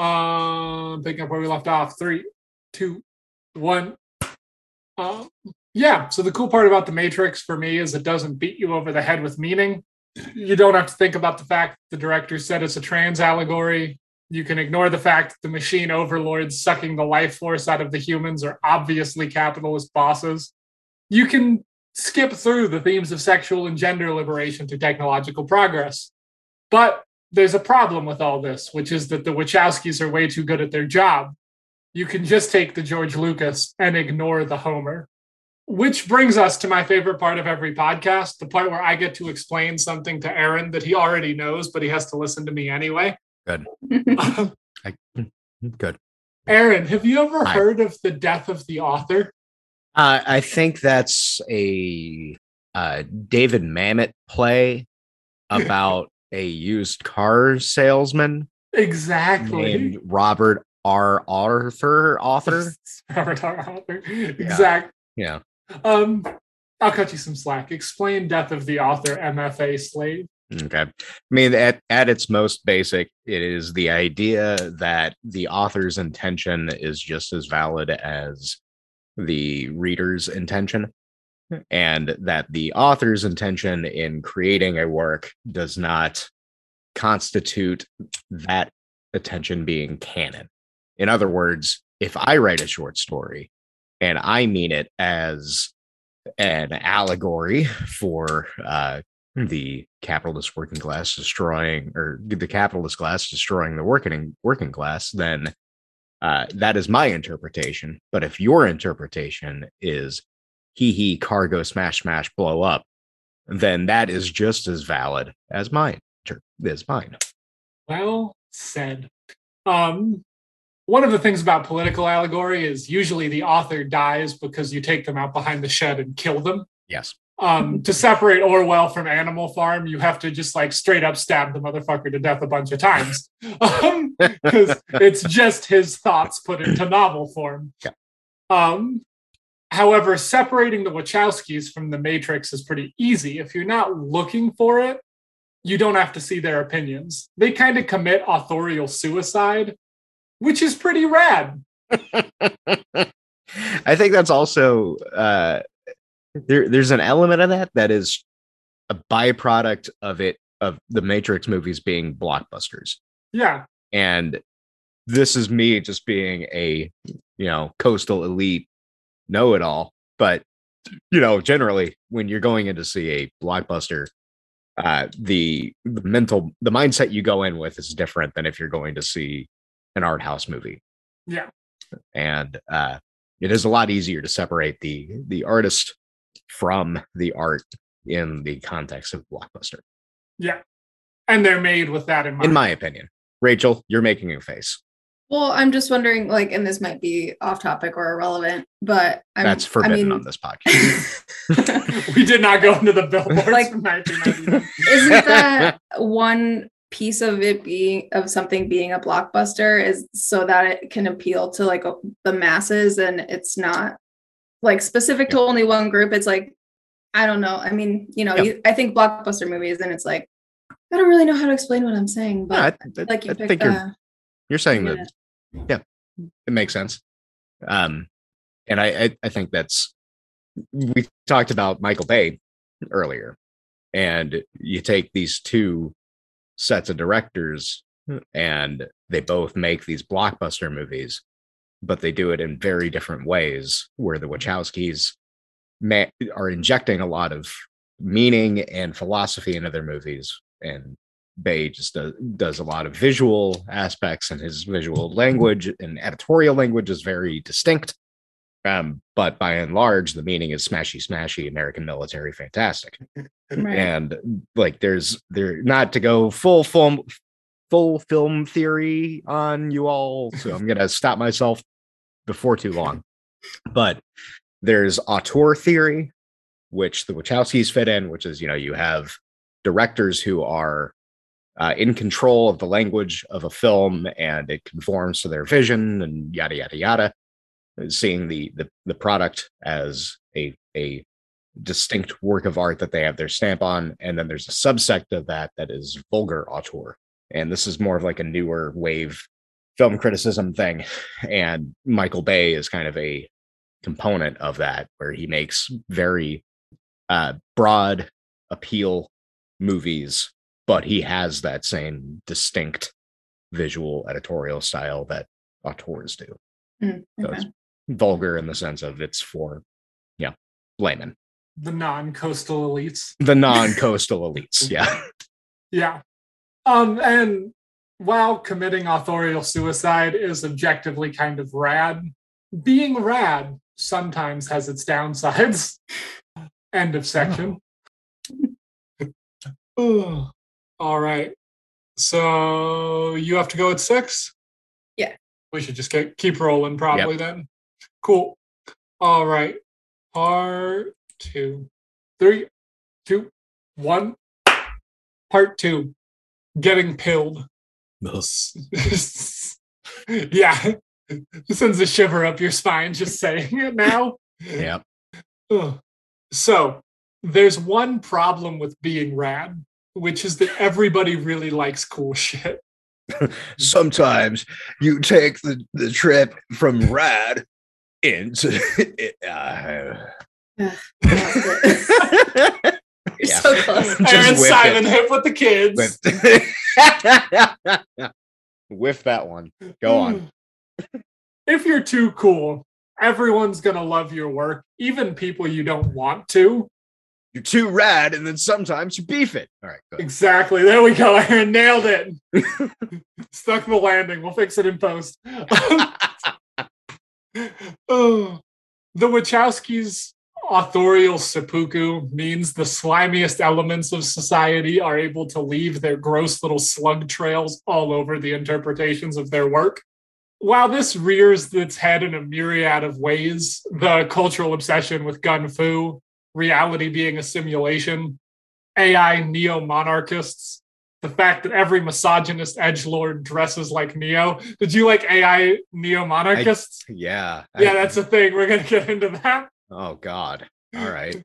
Um, picking up where we left off. Three, two, one. Um, yeah. So the cool part about the Matrix for me is it doesn't beat you over the head with meaning. You don't have to think about the fact that the director said it's a trans allegory. You can ignore the fact that the machine overlords sucking the life force out of the humans are obviously capitalist bosses. You can skip through the themes of sexual and gender liberation to technological progress. But there's a problem with all this, which is that the Wachowskis are way too good at their job. You can just take the George Lucas and ignore the Homer. Which brings us to my favorite part of every podcast, the part where I get to explain something to Aaron that he already knows, but he has to listen to me anyway. Good. Um, I, good. Aaron, have you ever I, heard of the death of the author? Uh, I think that's a uh, David Mamet play about a used car salesman. Exactly. Named Robert R. Arthur. Author. Robert R. Arthur. Exactly. Yeah. yeah. Um, I'll cut you some slack. Explain Death of the Author M F A Slave. Okay. I mean, at, at its most basic, it is the idea that the author's intention is just as valid as the reader's intention, and that the author's intention in creating a work does not constitute that intention being canon. In other words, if I write a short story and I mean it as an allegory for uh, the capitalist working class destroying, or the capitalist class destroying the working working class, then uh, that is my interpretation. But if your interpretation is hee hee cargo smash smash blow up, then that is just as valid as mine. Is mine. Well said. Um, one of the things about political allegory is usually the author dies because you take them out behind the shed and kill them. Yes. Um, to separate Orwell from Animal Farm, you have to just like straight up stab the motherfucker to death a bunch of times, um, because it's just his thoughts put into novel form. Yeah. Um, however, separating the Wachowskis from the Matrix is pretty easy. If you're not looking for it, you don't have to see their opinions. They kind of commit authorial suicide, which is pretty rad. I think that's also, uh, there. there's an element of that that is a byproduct of it, of the Matrix movies being blockbusters. Yeah. And this is me just being a, you know, coastal elite know-it-all. But, you know, generally when you're going in to see a blockbuster, Uh, the, the mental, the mindset you go in with is different than if you're going to see an art house movie. Yeah. And uh, it is a lot easier to separate the, the artist from the art in the context of blockbuster. Yeah. And they're made with that in mind. In my opinion. Rachel, you're making a face. Well, I'm just wondering, like, and this might be off topic or irrelevant, but I'm, that's forbidden I mean, on this podcast. We did not go into the billboards. Like, from nineteen ninety-nine. Isn't that one piece of it being of something being a blockbuster is so that it can appeal to like a, the masses, and it's not like specific yeah. to only one group. It's like, I don't know. I mean, you know, yeah. you, I think blockbuster movies, and it's like, I don't really know how to explain what I'm saying, but no, I, I, like you I picked that. You're saying that, yeah, it makes sense. Um, and I, I, I think that's, we talked about Michael Bay earlier, and you take these two sets of directors and they both make these blockbuster movies, but they do it in very different ways, where the Wachowskis ma- are injecting a lot of meaning and philosophy into their movies, and Bay just does, does a lot of visual aspects, and his visual language and editorial language is very distinct. Um, but by and large, the meaning is smashy, smashy American military fantastic. Right. And like, there's there not to go full film, full film theory on you all. So I'm going to stop myself before too long. But there's auteur theory, which the Wachowskis fit in, which is, you know, you have directors who are Uh, in control of the language of a film, and it conforms to their vision, and yada yada yada, seeing the the, the product as a a distinct work of art that they have their stamp on. And then there's a subsect of that that is vulgar auteur, and this is more of like a newer wave film criticism thing, and Michael Bay is kind of a component of that, where he makes very uh, broad appeal movies, but he has that same distinct visual editorial style that auteurs do. Mm, okay. So it's vulgar in the sense of it's for, yeah, laymen. The non-coastal elites. The non-coastal elites, yeah. Yeah. Um, and while committing authorial suicide is objectively kind of rad, being rad sometimes has its downsides. End of section. Oh. All right. So you have to go at six? Yeah. We should just get, keep rolling probably yep. then. Cool. All right. Part two, three. two, one. Part two, getting pilled. Yeah. Sends a shiver up your spine just saying it now. Yeah. Ugh. So there's one problem with being rad, which is that everybody really likes cool shit. Sometimes you take the, the trip from rad into it. Uh... You're yeah. so close. Aaron Simon it. Hip with the kids. Whiff, whiff that one. Go on. If you're too cool, everyone's going to love your work, even people you don't want to. You're too rad, and then sometimes you beef it. All right, good. Exactly. There we go, Aaron. Nailed it. Stuck the landing. We'll fix it in post. Oh, the Wachowskis' authorial seppuku means the slimiest elements of society are able to leave their gross little slug trails all over the interpretations of their work. While this rears its head in a myriad of ways, the cultural obsession with gun fu, reality being a simulation, A I neo-monarchists, the fact that every misogynist edgelord dresses like Neo. Did you like A I neo-monarchists? I, yeah. Yeah, I, that's a thing. We're going to get into that. Oh, God. All right.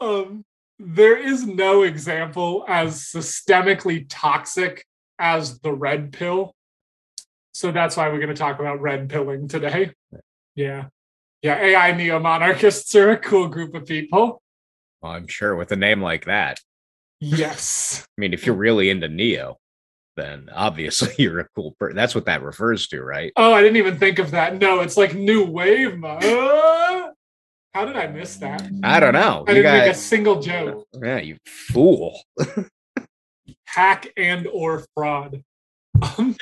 um, there is no example as systemically toxic as the red pill. So that's why we're going to talk about red pilling today. Yeah. Yeah. A I neo-monarchists are a cool group of people. Well, I'm sure with a name like that. Yes. I mean, if you're really into Neo, then obviously you're a cool person. That's what that refers to, right? Oh, I didn't even think of that. No, it's like new wave. Uh, how did I miss that? I don't know. I you didn't got... make a single joke. Yeah, you fool. Hack and or fraud. Um,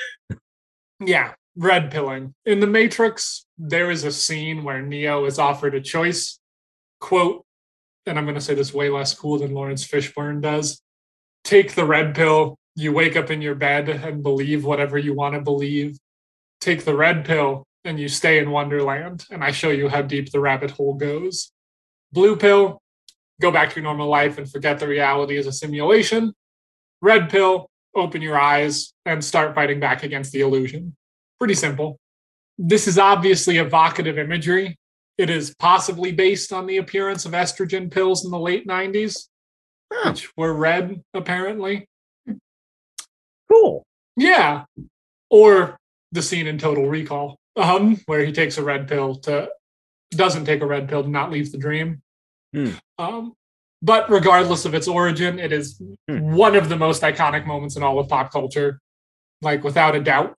Yeah, red pilling. In The Matrix, there is a scene where Neo is offered a choice. Quote, and I'm going to say this way less cool than Lawrence Fishburne does. Take the red pill. You wake up in your bed and believe whatever you want to believe. Take the red pill and you stay in Wonderland. And I show you how deep the rabbit hole goes. Blue pill. Go back to your normal life and forget the reality is a simulation. Red pill. Open your eyes and start fighting back against the illusion. Pretty simple. This is obviously evocative imagery. It is possibly based on the appearance of estrogen pills in the late nineties, huh. which were red, apparently. Cool. Yeah. Or the scene in Total Recall, um, where he takes a red pill to, doesn't take a red pill to not leave the dream. Hmm. Um, But regardless of its origin, it is hmm. one of the most iconic moments in all of pop culture, like without a doubt.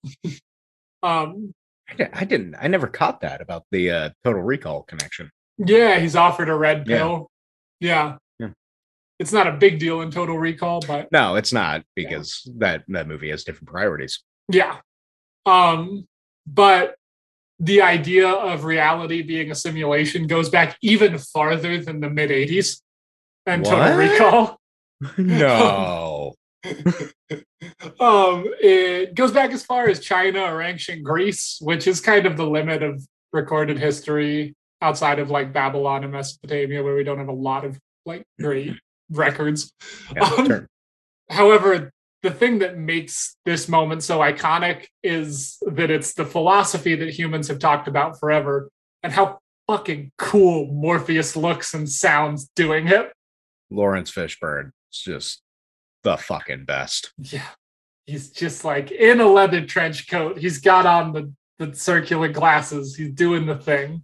um, I, I didn't, I never caught that about the uh, Total Recall connection. Yeah, he's offered a red pill. Yeah. Yeah. yeah, it's not a big deal in Total Recall, but no, it's not because yeah. that that movie has different priorities. Yeah, um, but. The idea of reality being a simulation goes back even farther than the mid eighties. And what? Total Recall. No. um, it goes back as far as China or ancient Greece, which is kind of the limit of recorded history outside of like Babylon and Mesopotamia, where we don't have a lot of like great records. Yeah, um, sure. However, the thing that makes this moment so iconic is that it's the philosophy that humans have talked about forever and how fucking cool Morpheus looks and sounds doing it. Lawrence Fishburne is just the fucking best. Yeah. He's just like in a leather trench coat. He's got on the, the circular glasses. He's doing the thing.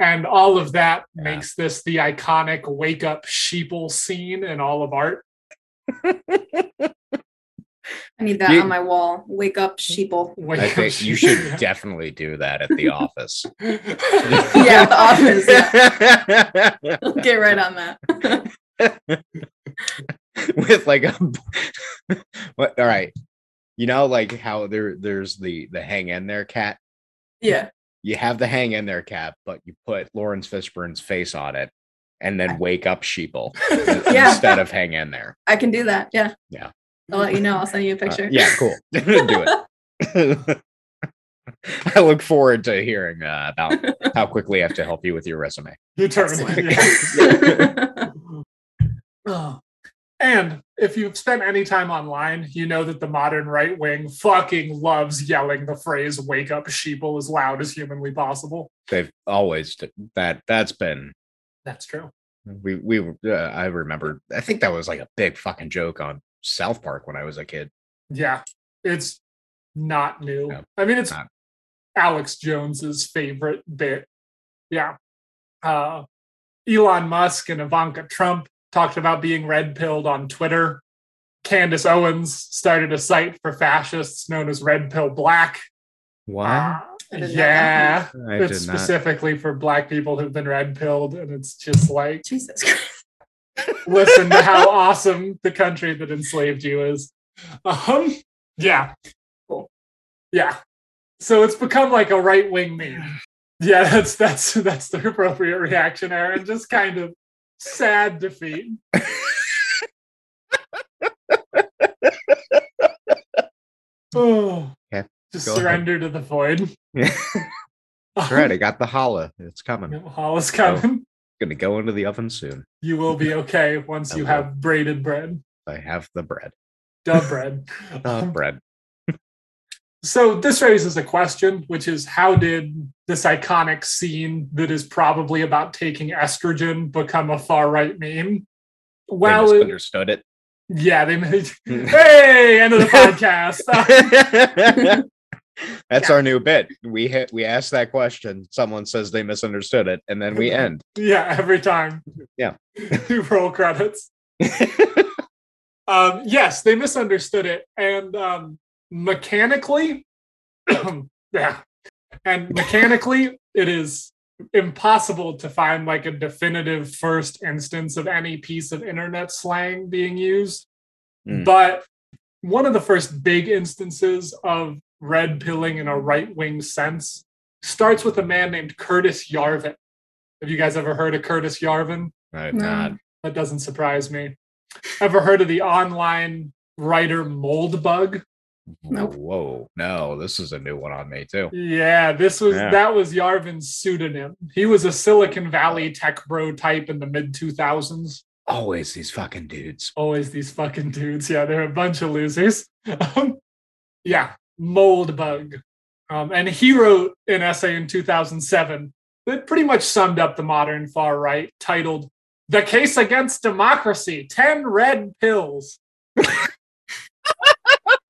And all of that yeah. makes this the iconic wake up sheeple scene in all of art. I need that you, on my wall. Wake up, sheeple. Wake I up, think sheeple. You should definitely do that at the office. yeah, at the office. Yeah. We'll get right on that. With like a, what? All right, you know, like how there, there's the the hang in there cat. Yeah. You have the hang in there cat, but you put Lawrence Fishburne's face on it, and then wake up, sheeple, yeah. instead of hang in there. I can do that. Yeah. Yeah. I'll let you know. I'll send you a picture. Uh, yeah, cool. Do it. I look forward to hearing uh, about how quickly I have to help you with your resume. You turn. And if you've spent any time online, you know that the modern right wing fucking loves yelling the phrase "wake up sheeple" as loud as humanly possible. They've always that that's been that's true. We we uh, I remember I think that was like a big fucking joke on South Park when I was a kid. Yeah, it's not new. No, I mean, it's not. Alex Jones's favorite bit. Yeah, uh, Elon Musk and Ivanka Trump talked about being red-pilled on Twitter. Candace Owens started a site for fascists known as Red Pill Black. Wow. Uh, yeah. It's specifically not. for Black people who've been red-pilled, and it's just like, Jesus Christ. Listen to how awesome the country that enslaved you is. Um, yeah. Cool. Yeah. So it's become like a right-wing meme. Yeah, that's that's that's the appropriate reaction, Aaron. Just kind of sad defeat. Oh, yeah, just surrender ahead. To the void. Yeah. That's right. I got the holla. It's coming. No, holla's coming. So, gonna go into the oven soon. You will be okay once you will. have braided bread. I have the bread. Duh bread. Duh bread. So this raises a question, which is, how did this iconic scene that is probably about taking estrogen become a far-right meme? Well, they misunderstood it. it. Yeah, they made, hey, end of the podcast. That's yeah. our new bit. We hit, we ask that question, someone says they misunderstood it, and then we end. Yeah, every time. Yeah. You roll credits. um, yes, they misunderstood it, and... Um, mechanically yeah and mechanically it is impossible to find like a definitive first instance of any piece of internet slang being used. mm. But one of the first big instances of red pilling in a right-wing sense starts with a man named Curtis Yarvin. Have you guys ever heard of Curtis Yarvin? I've not. That doesn't surprise me. Ever heard of the online writer Moldbug? Nope. Whoa, no, this is a new one on me too. Yeah, this was yeah. that was Yarvin's pseudonym. He was a Silicon Valley tech bro type in the mid two thousands. Always these fucking dudes. Always these fucking dudes. Yeah, they're a bunch of losers. Um, yeah, Moldbug. Um, and he wrote an essay in two thousand seven that pretty much summed up the modern far right, titled "The Case Against Democracy, ten Red Pills."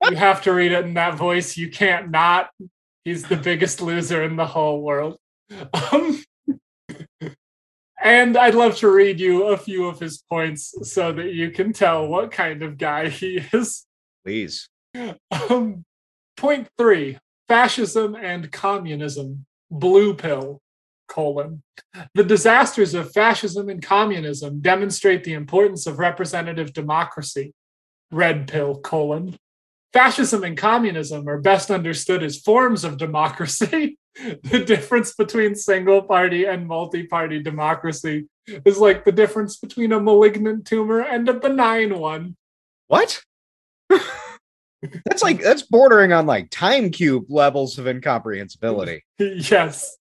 You have to read it in that voice. You can't not. He's the biggest loser in the whole world. Um, and I'd love to read you a few of his points so that you can tell what kind of guy he is. Please. Um, point three, fascism and communism, blue pill, colon. The disasters of fascism and communism demonstrate the importance of representative democracy, red pill, colon. Fascism and communism are best understood as forms of democracy. The difference between single-party and multi-party democracy is like the difference between a malignant tumor and a benign one. What? That's like, that's bordering on like Time Cube levels of incomprehensibility. Yes.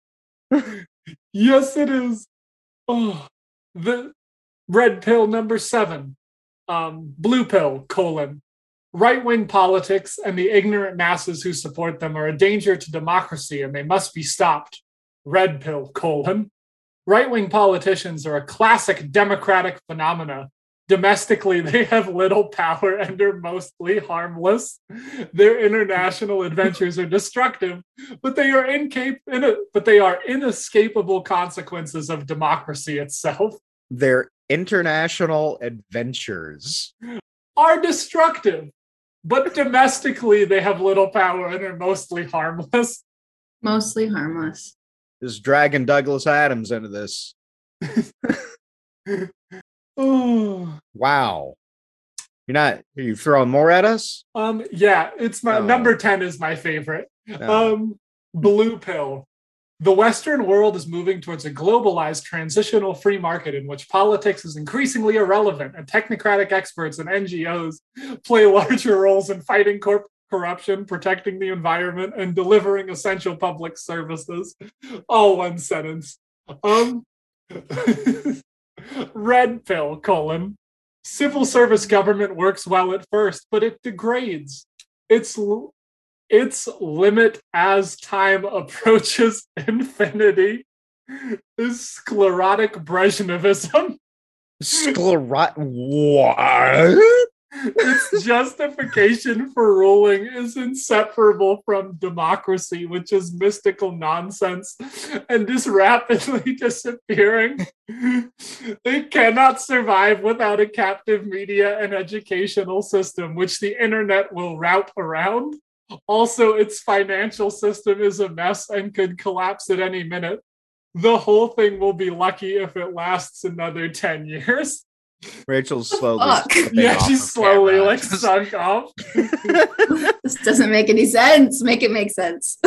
Yes, it is. Oh, the red pill number seven. Um, blue pill, colon. Right-wing politics and the ignorant masses who support them are a danger to democracy and they must be stopped. Red pill, colon. Right-wing politicians are a classic democratic phenomena. Domestically, they have little power and are mostly harmless. Their international adventures are destructive, but they are inca- in a, but they are inescapable consequences of democracy itself. Their international adventures are destructive. But domestically, they have little power and are mostly harmless. Mostly harmless. Just dragging Douglas Adams into this. Oh, wow. You're not, are you throwing more at us? Um, yeah, it's my oh. number ten is my favorite. Oh. Um, blue pill. The Western world is moving towards a globalized transitional free market in which politics is increasingly irrelevant and technocratic experts and N G Os play larger roles in fighting corp- corruption, protecting the environment, and delivering essential public services. All one sentence. Um, red pill, colon. Civil service government works well at first, but it degrades. Its, its limit as time approaches infinity is sclerotic Brezhnevism. Sclerot what? Its justification for ruling is inseparable from democracy, which is mystical nonsense and is rapidly disappearing. They cannot survive without a captive media and educational system, which the internet will route around. Also, its financial system is a mess and could collapse at any minute. The whole thing will be lucky if it lasts another ten years. Rachel's slowly yeah she slowly camera. like sunk off. This doesn't make any sense. Make it make sense.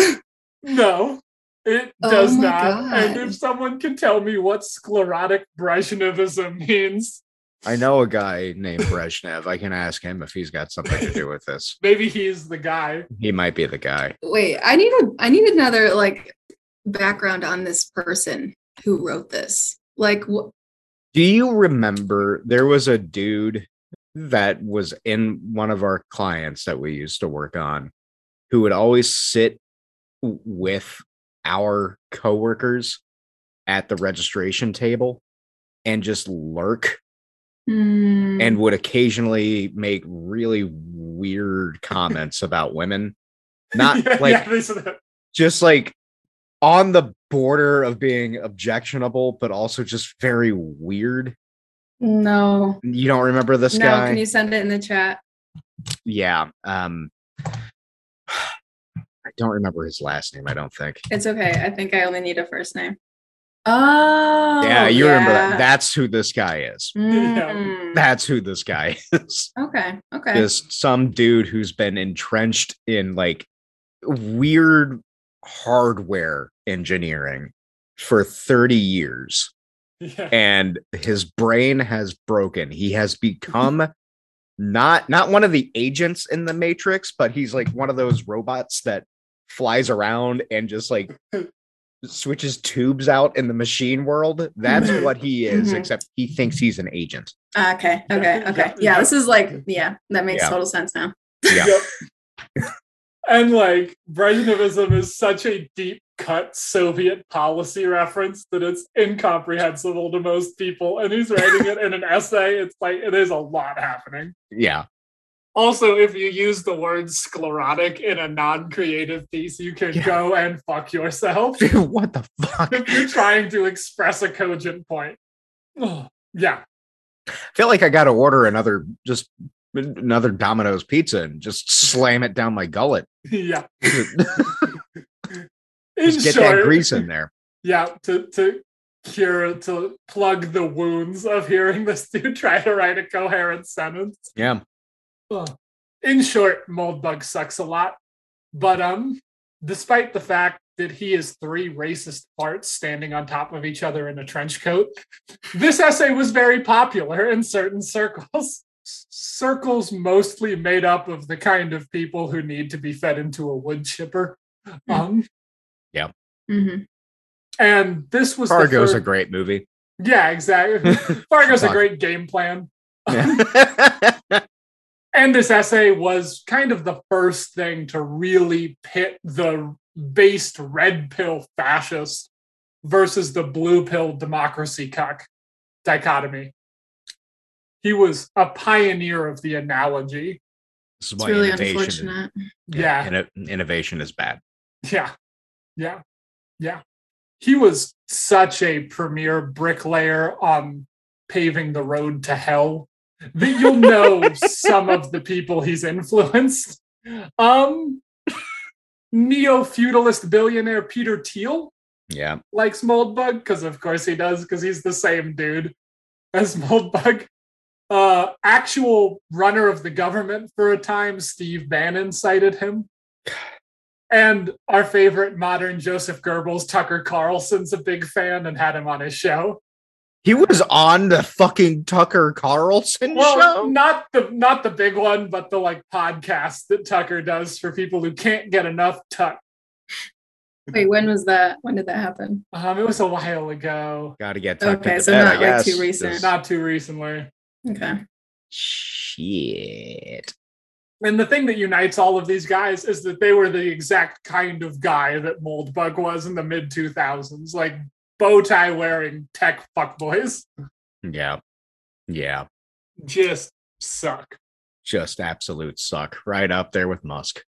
No, it oh does not. God. And if someone can tell me what sclerotic Brezhnevism means. I know a guy named Brezhnev. I can ask him if he's got something to do with this. Maybe he's the guy. He might be the guy. Wait, I need a I need another like background on this person who wrote this. Like what Do you remember there was a dude that was in one of our clients that we used to work on who would always sit with our coworkers at the registration table and just lurk mm. and would occasionally make really weird comments about women? Not yeah, like yeah, just like on the border of being objectionable, but also just very weird. No. You don't remember this no, guy? No, can you send it in the chat? Yeah. Um, I don't remember his last name, I don't think. It's okay. I think I only need a first name. Oh. Yeah, you yeah. remember that. That's who this guy is. Mm. That's who this guy is. Okay. Okay. Just some dude who's been entrenched in like weird hardware engineering for thirty years yeah. and his brain has broken. He has become not not one of the agents in the Matrix, but he's like one of those robots that flies around and just like switches tubes out in the machine world. That's what he is, mm-hmm. except he thinks he's an agent. Uh, okay, okay, okay. Yeah, this is like, yeah, that makes yeah. total sense now. Yeah. Yep. And like Brezhnevism is such a deep cut Soviet policy reference that it's incomprehensible to most people. And he's writing it in an essay. It's like, it is a lot happening. Yeah. Also, if you use the word sclerotic in a non-creative piece, you can yeah. go and fuck yourself. Dude, what the fuck? If you're trying to express a cogent point. Oh, yeah. I feel like I got to order another just... another Domino's pizza and just slam it down my gullet. Yeah. Just get short, that grease in there. Yeah, to to cure, to plug the wounds of hearing this dude try to write a coherent sentence. Yeah. Ugh. In short, Moldbug sucks a lot. But um, despite the fact that he is three racist farts standing on top of each other in a trench coat, this essay was very popular in certain circles. Circles mostly made up of the kind of people who need to be fed into a wood chipper. Um, yeah. Mm-hmm. And this was Fargo's a great movie. Yeah, exactly. Fargo's a great game plan. Yeah. And this essay was kind of the first thing to really pit the based red pill fascist versus the blue pill democracy cuck dichotomy. He was a pioneer of the analogy. This is why it's really innovation, unfortunate. Yeah. Inno- innovation is bad. Yeah. Yeah. Yeah. He was such a premier bricklayer on paving the road to hell that you'll know some of the people he's influenced. Um, neo-feudalist billionaire Peter Thiel yeah. likes Moldbug, because of course he does, because he's the same dude as Moldbug. Uh, actual runner of the government for a time, Steve Bannon cited him. And our favorite modern Joseph Goebbels, Tucker Carlson's a big fan and had him on his show. He was on the fucking Tucker Carlson well, show? Not the not the big one, but the like podcast that Tucker does for people who can't get enough Tuck. Wait, when was that? When did that happen? Um, it was a while ago. Gotta get Tuck. Okay, so bed, not like too recent. Just... Not too recently. Okay. Shit. And the thing that unites all of these guys is that they were the exact kind of guy that Moldbug was in the mid two thousands. Like, bow tie wearing tech fuckboys. Yeah. Yeah. Just suck. Just absolute suck. Right up there with Musk.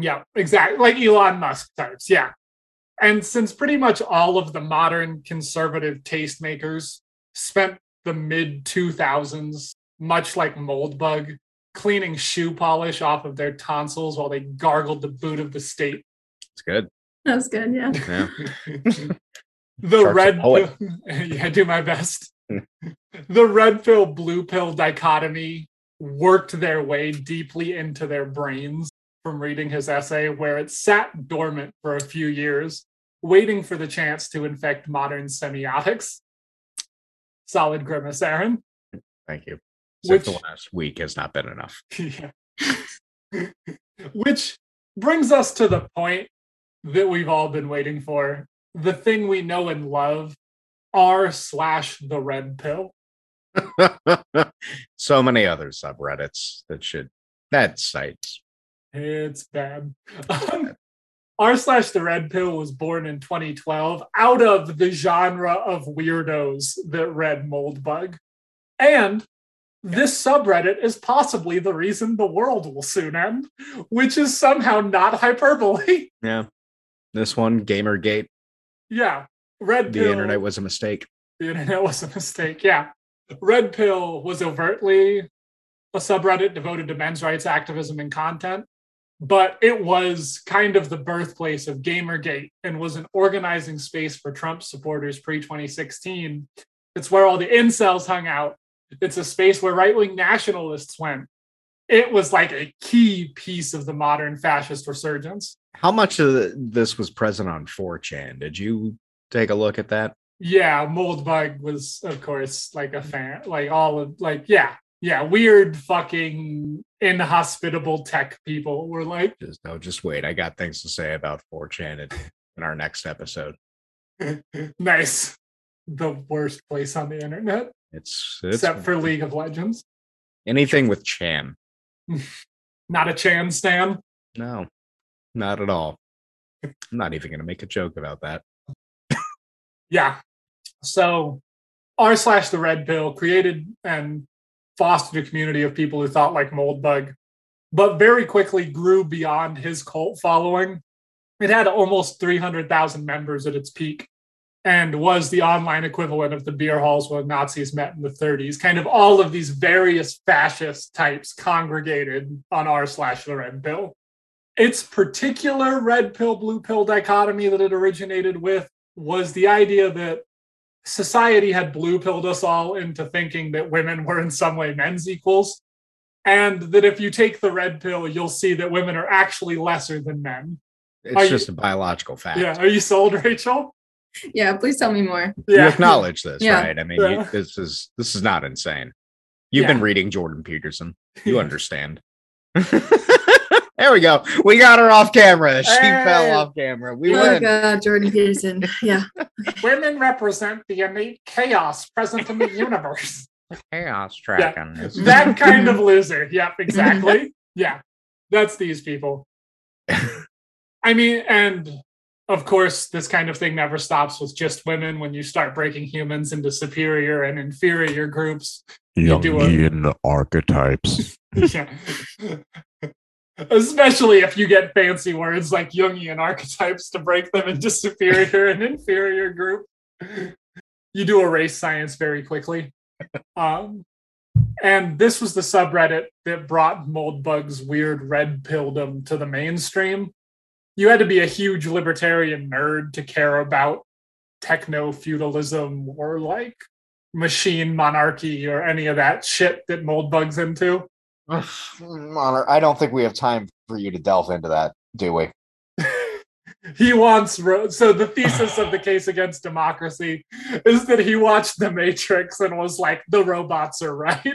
Yeah, exactly. Like Elon Musk types. Yeah. And since pretty much all of the modern conservative tastemakers spent the mid two thousands, much like Moldbug, cleaning shoe polish off of their tonsils while they gargled the boot of the state. It's good. That's good, yeah. yeah. The Sharks red pill. Yeah, do my best. The red pill, blue pill dichotomy worked their way deeply into their brains from reading his essay, where it sat dormant for a few years, waiting for the chance to infect modern semiotics. Solid grimace, Aaron. Thank you. Which, the last week has not been enough. Yeah. Which brings us to the point that we've all been waiting for. The thing we know and love, r slash the red pill. So many other subreddits that should, that site. It's bad. r slash the red pill was born in twenty twelve out of the genre of weirdos that read Moldbug. And this subreddit is possibly the reason the world will soon end, which is somehow not hyperbole. Yeah. This one, Gamergate. Yeah. Red Pill. The internet was a mistake. The internet was a mistake, yeah. Red Pill was overtly a subreddit devoted to men's rights activism and content, but it was kind of the birthplace of Gamergate and was an organizing space for Trump supporters pre twenty sixteen. It's where all the incels hung out. It's a space where right-wing nationalists went. It was like a key piece of the modern fascist resurgence. How much of this was present on four chan? Did you take a look at that? Yeah, Moldbug was, of course, like a fan. Like, all of, like, yeah. Yeah, weird fucking inhospitable tech people were like... Just, no, just wait. I got things to say about four chan in, in our next episode. Nice. The worst place on the internet. It's, it's except for League of Legends. Anything with Chan. Not a Chan stan? No, not at all. I'm not even going to make a joke about that. Yeah. So r slash the red pill created and fostered a community of people who thought like Moldbug, but very quickly grew beyond his cult following. It had almost three hundred thousand members at its peak, and was the online equivalent of the beer halls where Nazis met in the thirties. Kind of all of these various fascist types congregated on r slash the red pill. Its particular red pill, blue pill dichotomy that it originated with was the idea that society had blue pilled us all into thinking that women were in some way men's equals, and that if you take the red pill, you'll see that women are actually lesser than men. It's are just you, a biological fact. Yeah, are you sold, Rachel? Yeah, please tell me more. Yeah. You acknowledge this, yeah. Right? I mean, yeah. you, this is this is not insane. You've yeah. been reading Jordan Peterson. You understand. There we go. We got her off camera. She hey. fell off camera. We oh win. God, Jordan Peterson. Yeah. Women represent the innate chaos present in the universe. Chaos tracking. Yeah. That kind of loser. Yep, exactly. Yeah, that's these people. I mean, and... Of course, this kind of thing never stops with just women. When you start breaking humans into superior and inferior groups, Jungian you do a... archetypes. Yeah. Especially if you get fancy words like Jungian archetypes to break them into superior and inferior group. You do a race science very quickly. Um, and this was the subreddit that brought Moldbug's weird red pilldom to the mainstream. You had to be a huge libertarian nerd to care about techno-feudalism or, like, machine monarchy or any of that shit that Moldbug's into. I don't think we have time for you to delve into that, do we? He wants... Ro- so the thesis of the case against democracy is that he watched The Matrix and was like, the robots are right.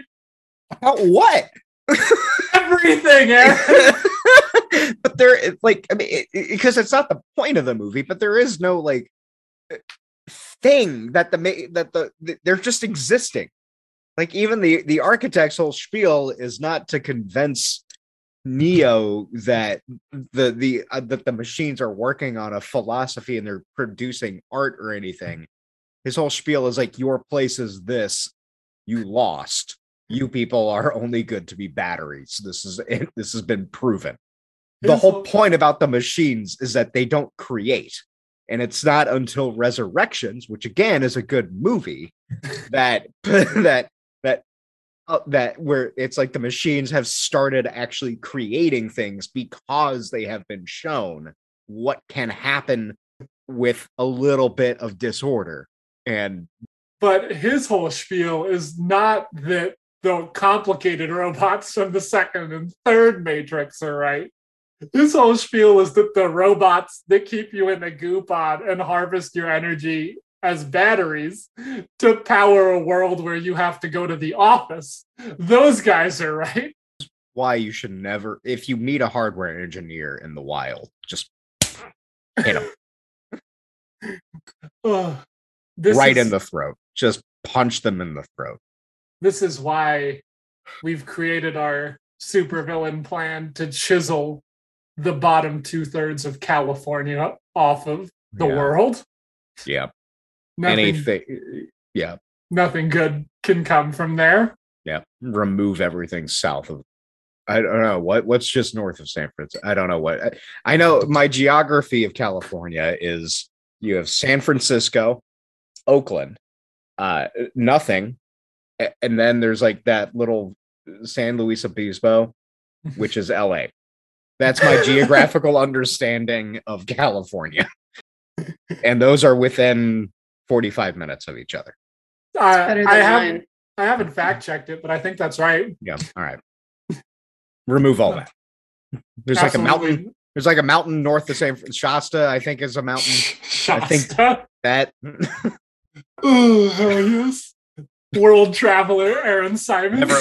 What? Everything, Aaron! But there, like, I mean, because it, it, it's not the point of the movie, but there is no, like, thing that the, that the, the they're just existing. like even the the architect's whole spiel is not to convince Neo that the the uh, that the machines are working on a philosophy and they're producing art or anything. His whole spiel is like, your place is this, you lost. You people are only good to be batteries. This is it. This has been proven. The whole point about the machines is that they don't create. And it's not until Resurrections, which again is a good movie, that that that uh, that where it's like the machines have started actually creating things because they have been shown what can happen with a little bit of disorder. And but his whole spiel is not that the complicated robots from the second and third Matrix are right. This whole spiel is that the robots that keep you in the goo pod and harvest your energy as batteries to power a world where you have to go to the office. Those guys are right. Why you should never, if you meet a hardware engineer in the wild, just hit him. oh, right is, in the throat. Just punch them in the throat. This is why we've created our supervillain plan to chisel the bottom two thirds of California off of the yeah. world. Yeah. Nothing, Anything. Yeah. Nothing good can come from there. Yeah. Remove everything south of, I don't know what, what's just north of San Francisco. I don't know what, I, I know my geography of California is you have San Francisco, Oakland, uh, nothing. And then there's like that little San Luis Obispo, which is L A. That's my geographical understanding of California. And those are within forty-five minutes of each other. Uh, I, haven't, I haven't fact-checked it, but I think that's right. Yeah, all right. Remove all that. There's Absolutely. like a mountain. There's like a mountain north of San Francisco. Shasta, I think, is a mountain. Shasta? I think that... Ooh, hell yes. World traveler Aaron Simon. Never,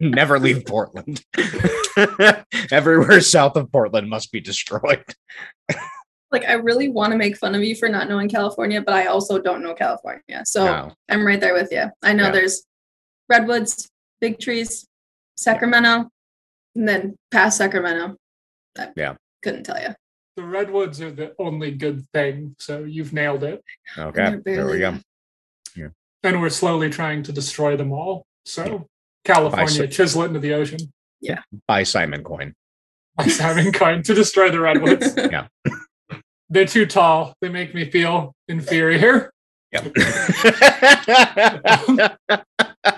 never leave Portland. Everywhere south of Portland must be destroyed. Like, I really want to make fun of you for not knowing California, but I also don't know California. So no. I'm right there with you. I know yeah. there's redwoods, big trees, Sacramento, and then past Sacramento. I yeah. couldn't tell you. The redwoods are the only good thing. So you've nailed it. Okay. There we go. Yeah. And we're slowly trying to destroy them all. So yeah. California, chisel it into the ocean. Yeah. Buy Simon coin. Buy Simon coin to destroy the redwoods. Yeah. They're too tall. They make me feel inferior. Yeah.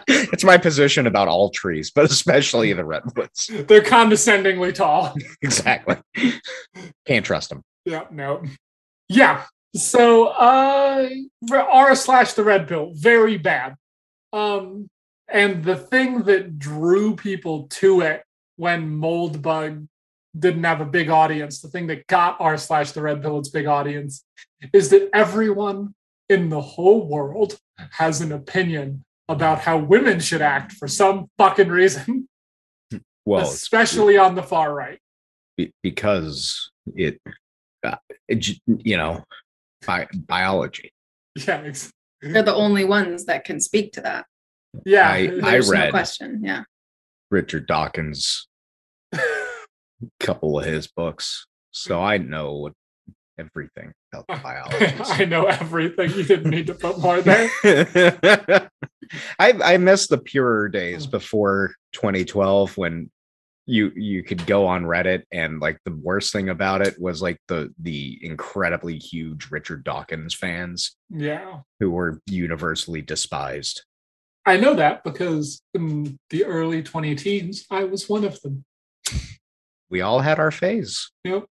It's my position about all trees, but especially the redwoods. They're condescendingly tall. Exactly. Can't trust them. Yeah. No. Yeah. So, uh, R slash the red pill, very bad. Um, and the thing that drew people to it when Moldbug didn't have a big audience, the thing that got R slash the red pill its big audience, is that everyone in the whole world has an opinion about how women should act for some fucking reason. Well, especially on the far right. Because it, uh, it you know... Bi- biology. Yeah, exactly. They're the only ones that can speak to that. Yeah, I, I read. No question. Yeah, Richard Dawkins, a couple of his books, so I know everything about biology. I know everything. You didn't need to put more there. I I miss the purer days before twenty twelve when you you could go on Reddit and like the worst thing about it was like the the incredibly huge Richard Dawkins fans, yeah, who were universally despised. I know that because in the early twenty teens I was one of them. We all had our phase. Yep.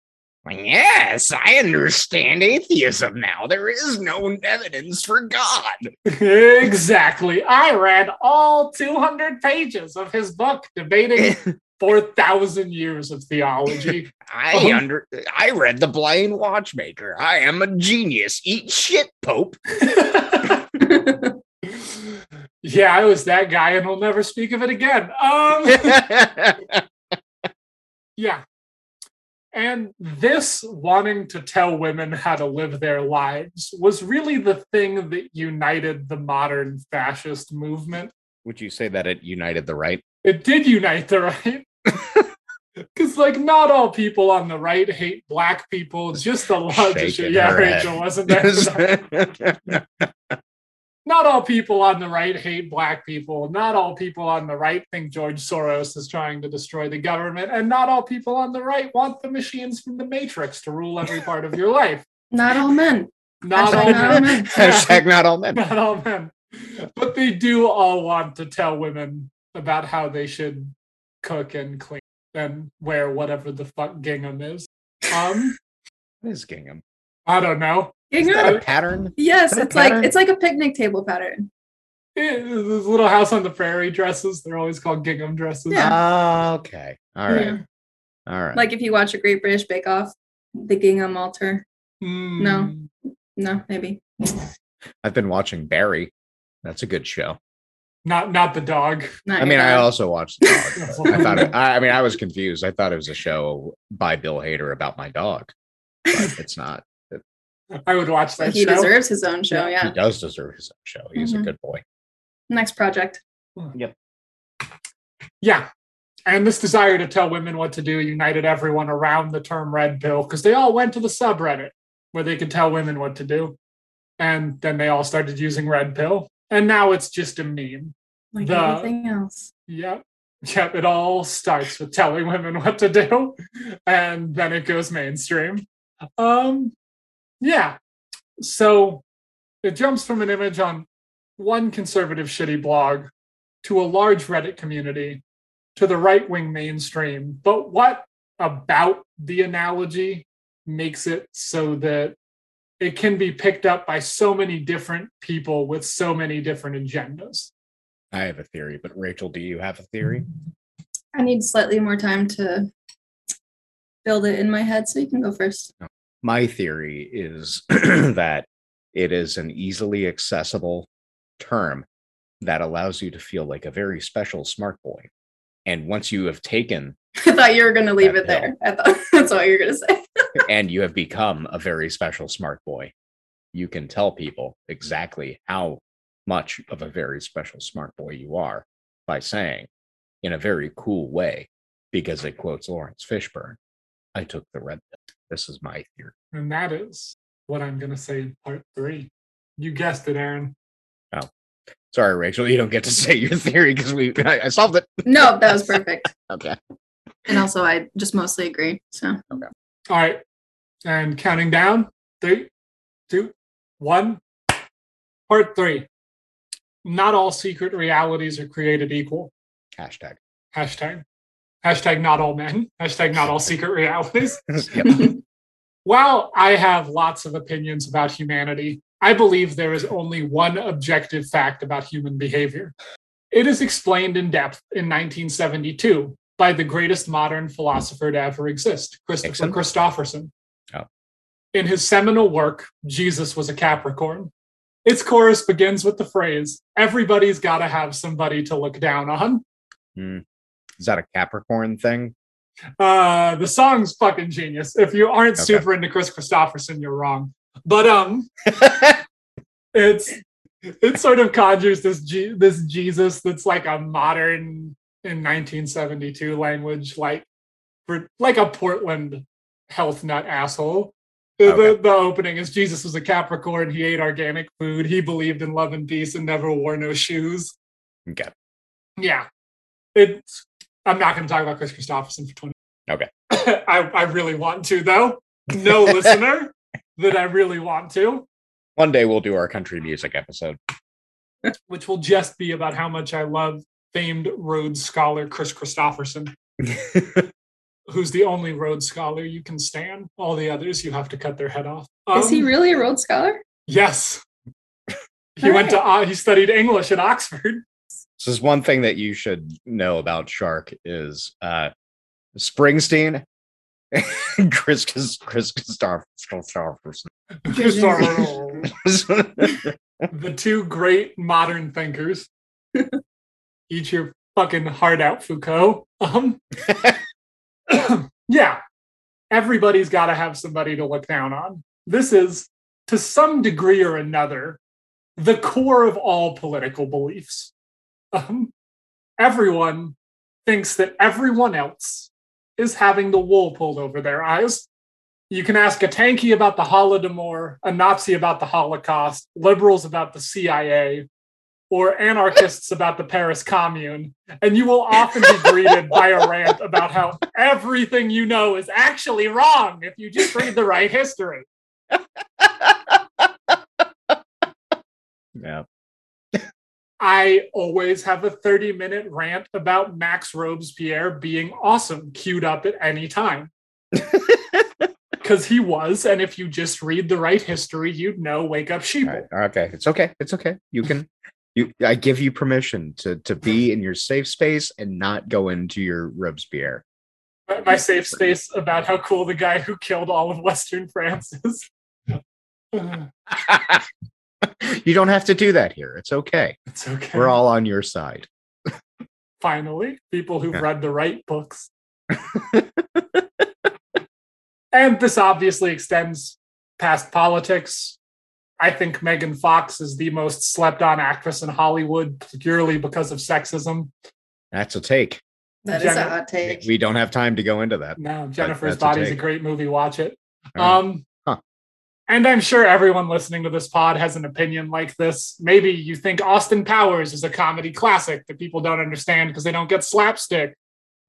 Yes, I understand atheism now. There is no evidence for God. Exactly. I read all two hundred pages of his book debating four thousand years of theology. I under I read The Blind Watchmaker. I am a genius. Eat shit, Pope. Yeah, I was that guy and I'll never speak of it again. Um, yeah. And this wanting to tell women how to live their lives was really the thing that united the modern fascist movement. Would you say that it united the right? It did unite the right. Because, like, not all people on the right hate black people, just a lot of shit. Yeah, Rachel, wasn't that? Not all people on the right hate black people. Not all people on the right think George Soros is trying to destroy the government. And not all people on the right want the machines from the Matrix to rule every part of your life. Not all men. Not all men. Hashtag not all men. Not all men. But they do all want to tell women about how they should cook and clean and wear whatever the fuck gingham is. Um, what is gingham? I don't know. Is that a pattern? Yes, it's pattern? like it's like a picnic table pattern. It, this little house on the prairie dresses, they're always called gingham dresses. Yeah. Oh, okay. All right. Yeah. All right. Like if you watch a Great British Bake Off, the gingham altar. Mm. No. No, maybe. I've been watching Barry. That's a good show. Not not the dog. Not I mean, dog. I also watched the dog. I thought it, I, I mean, I was confused. I thought it was a show by Bill Hader about my dog. But it's not. I would watch that he show. He deserves his own show, yeah. He does deserve his own show. He's mm-hmm. a good boy. Next project. Yep. Yeah. And this desire to tell women what to do united everyone around the term red pill, because they all went to the subreddit where they could tell women what to do. And then they all started using red pill. And now it's just a meme. Like the, anything else. Yep. Yep. It all starts with telling women what to do. And then it goes mainstream. Um... Yeah, so it jumps from an image on one conservative shitty blog to a large Reddit community to the right-wing mainstream. But what about the analogy makes it so that it can be picked up by so many different people with so many different agendas? I have a theory, but Rachel, do you have a theory? I need slightly more time to build it in my head, so you can go first. No. My theory is that it is an easily accessible term that allows you to feel like a very special smart boy. And once you have taken... I thought you were going to leave it there. I thought that's what you were going to say. And you have become a very special smart boy. You can tell people exactly how much of a very special smart boy you are by saying, in a very cool way, because it quotes Lawrence Fishburne, I took the red pill. This is my theory. And that is what I'm going to say in part three. You guessed it, Aaron. Oh, sorry, Rachel. You don't get to say your theory because we I, I solved it. No, that was perfect. Okay. And also, I just mostly agree. So, okay. All right. And counting down three, two, one. Part three. Not all secret realities are created equal. Hashtag. Hashtag. Hashtag not all men. Hashtag not all secret realities. Yep. While I have lots of opinions about humanity, I believe there is only one objective fact about human behavior. It is explained in depth in nineteen seventy-two by the greatest modern philosopher to ever exist, Christopher Christopherson. Oh. In his seminal work, Jesus Was a Capricorn, its chorus begins with the phrase, everybody's got to have somebody to look down on. Mm. Is that a Capricorn thing? Uh, the song's fucking genius. If you aren't okay. super into Chris Christopherson, you're wrong. But um, it's it sort of conjures this G- this Jesus that's like a modern in nineteen seventy-two language, like for, like a Portland health nut asshole. Okay. The, the opening is Jesus was a Capricorn. He ate organic food. He believed in love and peace and never wore no shoes. Okay. Yeah, it's. I'm not going to talk about Chris Christopherson for twenty minutes. Okay. I, I really want to, though. No listener that I really want to. One day we'll do our country music episode. Which will just be about how much I love famed Rhodes Scholar Chris Christopherson. Who's the only Rhodes Scholar you can stand. All the others, you have to cut their head off. Um, Is he really a Rhodes Scholar? Yes. He All went right. to, uh, he studied English at Oxford. So this is one thing that you should know about Shark is uh, Springsteen, Chris Chris Chris Christopherson, the two great modern thinkers. Eat your fucking heart out, Foucault. Um, yeah, everybody's got to have somebody to look down on. This is, to some degree or another, the core of all political beliefs. Um, everyone thinks that everyone else is having the wool pulled over their eyes. You can ask a tankie about the Holodomor, a Nazi about the Holocaust, liberals about the C I A, or anarchists about the Paris Commune, and you will often be greeted by a rant about how everything you know is actually wrong if you just read the right history. Yeah. I always have a thirty-minute rant about Max Robespierre being awesome queued up at any time. Because he was, and if you just read the right history, you'd know wake up sheeple. Right. Okay, it's okay, it's okay. You can, you. I give you permission to, to be in your safe space and not go into your Robespierre. My safe space about how cool the guy who killed all of Western France is. You don't have to do that here. It's okay. It's okay. We're all on your side. Finally, people who've yeah. read the right books. And this obviously extends past politics. I think Megan Fox is the most slept-on actress in Hollywood purely because of sexism. That's a take. That Jennifer, is a hot take. We don't have time to go into that. No, Jennifer's Body's a, a great movie. Watch it. Right. Um, huh. And I'm sure everyone listening to this pod has an opinion like this. Maybe you think Austin Powers is a comedy classic that people don't understand because they don't get slapstick.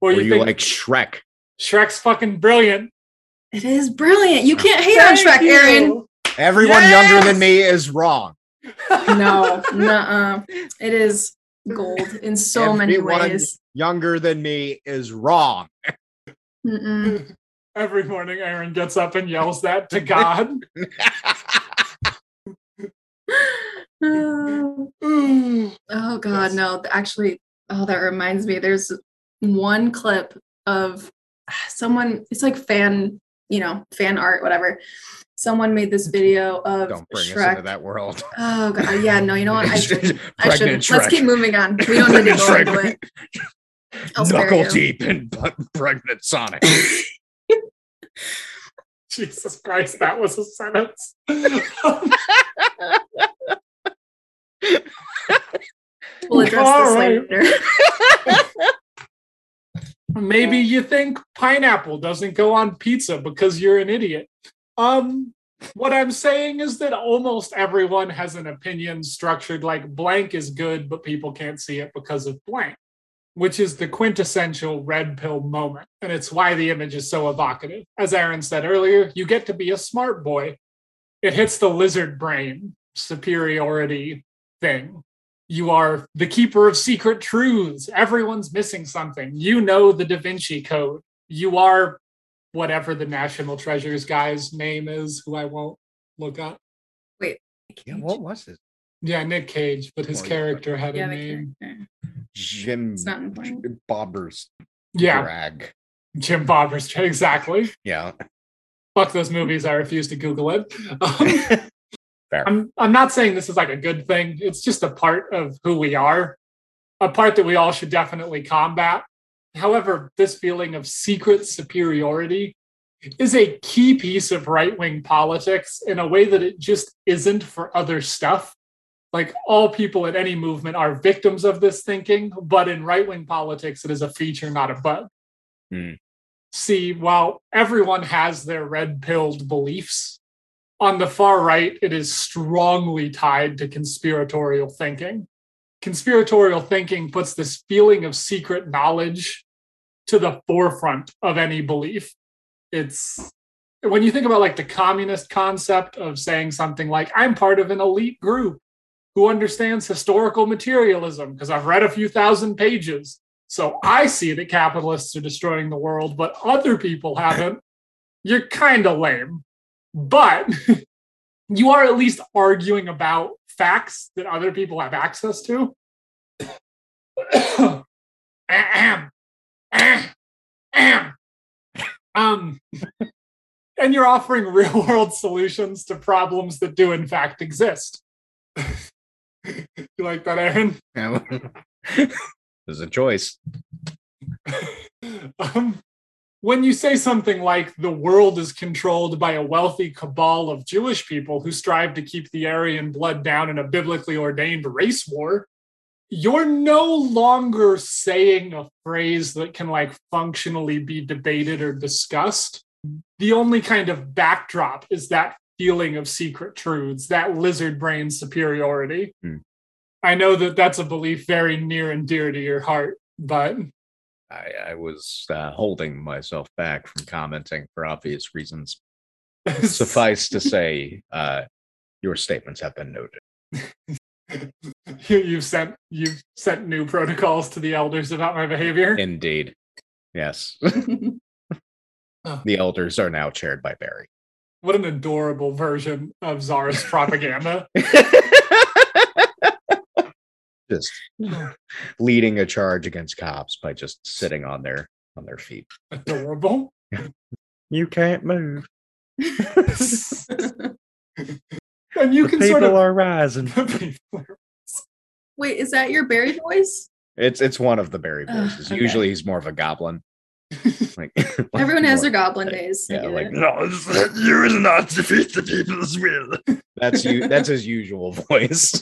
Or, or you, you think like Shrek. Shrek's fucking brilliant. It is brilliant. You can't hate Thank on Shrek, you. Aaron. Everyone yes! younger than me is wrong. No, nuh-uh. It is gold in so Everyone many ways. Younger than me is wrong. Mm-mm. Every morning, Aaron gets up and yells that to God. Oh, God, no. Actually, oh, that reminds me. There's one clip of someone, it's like fan, you know, fan art, whatever. Someone made this video of Don't bring Shrek. us into that world. Oh, God. Yeah, no, you know what? I should. I should. Shrek. Let's keep moving on. We don't need to go into it. I'll Knuckle deep in pregnant Sonic. Jesus Christ, that was a sentence. We'll address All this right. later. Maybe you think pineapple doesn't go on pizza because you're an idiot. Um, what I'm saying is that almost everyone has an opinion structured like blank is good, but people can't see it because of blank, which is the quintessential red pill moment. And it's why the image is so evocative. As Aaron said earlier, you get to be a smart boy. It hits the lizard brain superiority thing. You are the keeper of secret truths. Everyone's missing something. You know the Da Vinci Code. You are whatever the National Treasures guy's name is, who I won't look up. Wait. Yeah, what was it? Yeah, Nick Cage, but his character had yeah, a name. Character. Jim Bobber's yeah. drag. Jim Bobber's drag, exactly. Yeah. Fuck those movies. I refuse to Google it. Um, I'm, I'm not saying this is like a good thing. It's just a part of who we are, a part that we all should definitely combat. However, this feeling of secret superiority is a key piece of right-wing politics in a way that it just isn't for other stuff. Like, all people in any movement are victims of this thinking, but in right-wing politics, it is a feature, not a bug. Mm. See, while everyone has their red-pilled beliefs, on the far right, it is strongly tied to conspiratorial thinking. Conspiratorial thinking puts this feeling of secret knowledge to the forefront of any belief. It's when you think about like the communist concept of saying something like, I'm part of an elite group who understands historical materialism because I've read a few thousand pages. So I see that capitalists are destroying the world, but other people haven't. You're kind of lame. But you are at least arguing about facts that other people have access to. um, and you're offering real-world solutions to problems that do, in fact, exist. You like that, Aaron? Yeah, well, there's a choice. um, when you say something like the world is controlled by a wealthy cabal of Jewish people who strive to keep the Aryan blood down in a biblically ordained race war, you're no longer saying a phrase that can like functionally be debated or discussed. The only kind of backdrop is that feeling of secret truths, that lizard brain superiority. Mm. I know that that's a belief very near and dear to your heart, but... I, I was uh, holding myself back from commenting for obvious reasons. Suffice to say, uh, your statements have been noted. you, you've sent you've sent new protocols to the elders about my behavior? Indeed. Yes. Oh. The elders are now chaired by Barry. What an adorable version of Tsarist propaganda. Just leading a charge against cops by just sitting on their on their feet. Adorable. You can't move. And you the can people sort of are rising. Wait, is that your Barry voice? It's it's one of the Barry voices. Uh, okay. Usually he's more of a goblin. Like, like everyone has more, their goblin like, days. Yeah, like it. No, you will not defeat the people's will. That's you. That's his usual voice.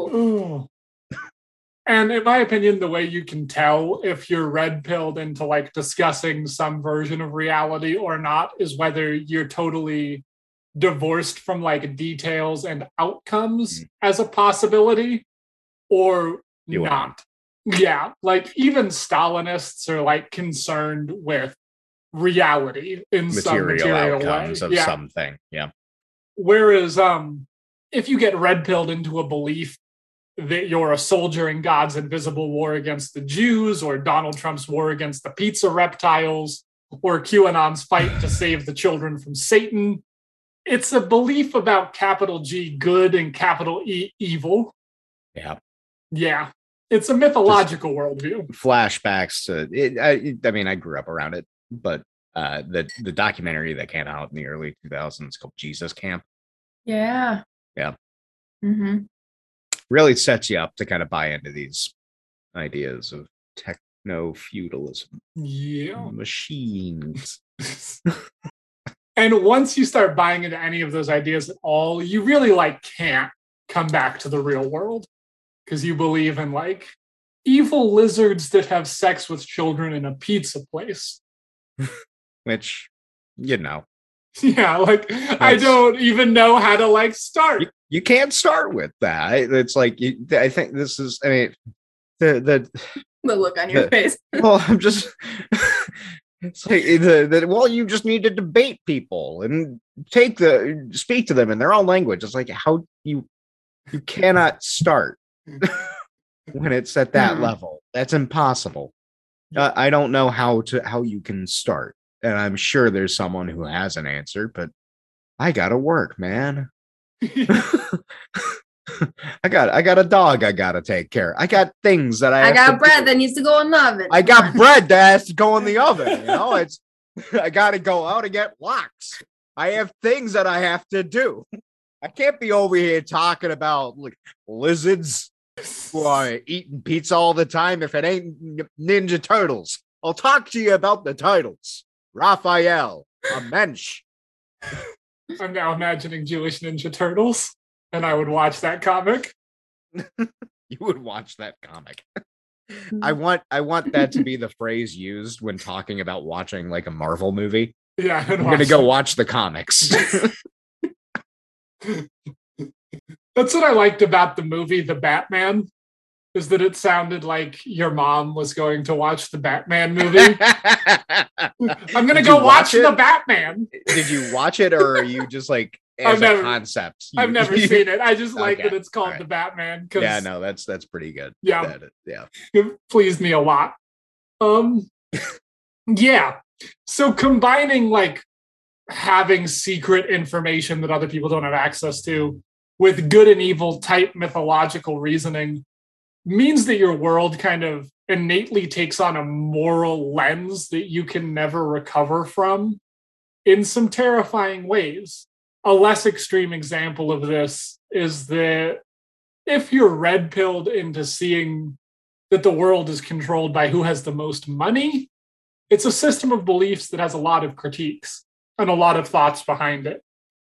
Ooh. And in my opinion, the way you can tell if you're red-pilled into like discussing some version of reality or not is whether you're totally divorced from like details and outcomes mm. as a possibility or you not. Are. Yeah, like even Stalinists are like concerned with reality in material some material outcomes way. Of yeah. something. Yeah. Whereas, um, if you get red-pilled into a belief that you're a soldier in God's invisible war against the Jews, or Donald Trump's war against the pizza reptiles, or QAnon's fight to save the children from Satan, it's a belief about capital G good and capital E evil. Yeah. Yeah. It's a mythological just worldview. Flashbacks to it. I, I mean, I grew up around it, but uh, the, the documentary that came out in the early two thousands called Jesus Camp. Yeah. Yeah. Mm-hmm. Really sets you up to kind of buy into these ideas of techno-feudalism. Yeah. Machines. And once you start buying into any of those ideas at all, you really like can't come back to the real world because you believe in like evil lizards that have sex with children in a pizza place. Which, you know. Yeah, like that's, I don't even know how to like start. You, you can't start with that. It's like you, I think this is. I mean, the the the look on your the, face. Well, I'm just. It's like the, the well, you just need to debate people and take the speak to them in their own language. It's like how you you cannot start when it's at that mm. level. That's impossible. Uh, I don't know how to how you can start. And I'm sure there's someone who has an answer, but I gotta work, man. I got I got a dog I gotta take care of. I got things that I I have got to bread do. That needs to go in the oven. I got bread that has to go in the oven. You know, it's I gotta go out and get locks. I have things that I have to do. I can't be over here talking about like lizards who are eating pizza all the time if it ain't Ninja Turtles. I'll talk to you about the titles. Raphael, a mensch. I'm now imagining Jewish Ninja Turtles, and I would watch that comic. You would watch that comic. I want I want that to be the phrase used when talking about watching like a Marvel movie. Yeah, I'm going to go watch the comics. That's what I liked about the movie The Batman. Is that it sounded like your mom was going to watch the Batman movie. I'm going to go watch, watch The Batman. Did you watch it or are you just like, as I've never, a concept? You, I've never you, seen it. I just like okay. that it's called right. The Batman. Yeah, no, that's that's pretty good. Yeah. That, yeah. It pleased me a lot. Um, yeah. So combining like having secret information that other people don't have access to with good and evil type mythological reasoning means that your world kind of innately takes on a moral lens that you can never recover from in some terrifying ways. A less extreme example of this is that if you're red-pilled into seeing that the world is controlled by who has the most money, It's a system of beliefs that has a lot of critiques and a lot of thoughts behind it.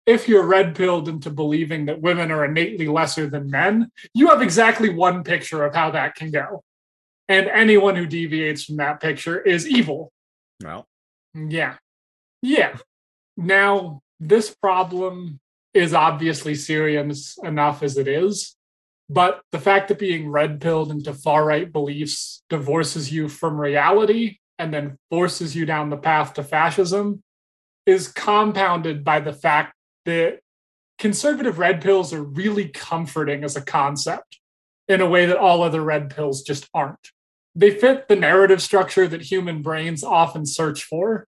If you're red-pilled into believing that women are innately lesser than men, you have exactly one picture of how that can go. And anyone who deviates from that picture is evil. Well. Yeah. Yeah. Now, this problem is obviously serious enough as it is, but the fact that being red-pilled into far-right beliefs divorces you from reality and then forces you down the path to fascism is compounded by the fact that conservative red pills are really comforting as a concept in a way that all other red pills just aren't. They fit the narrative structure that human brains often search for.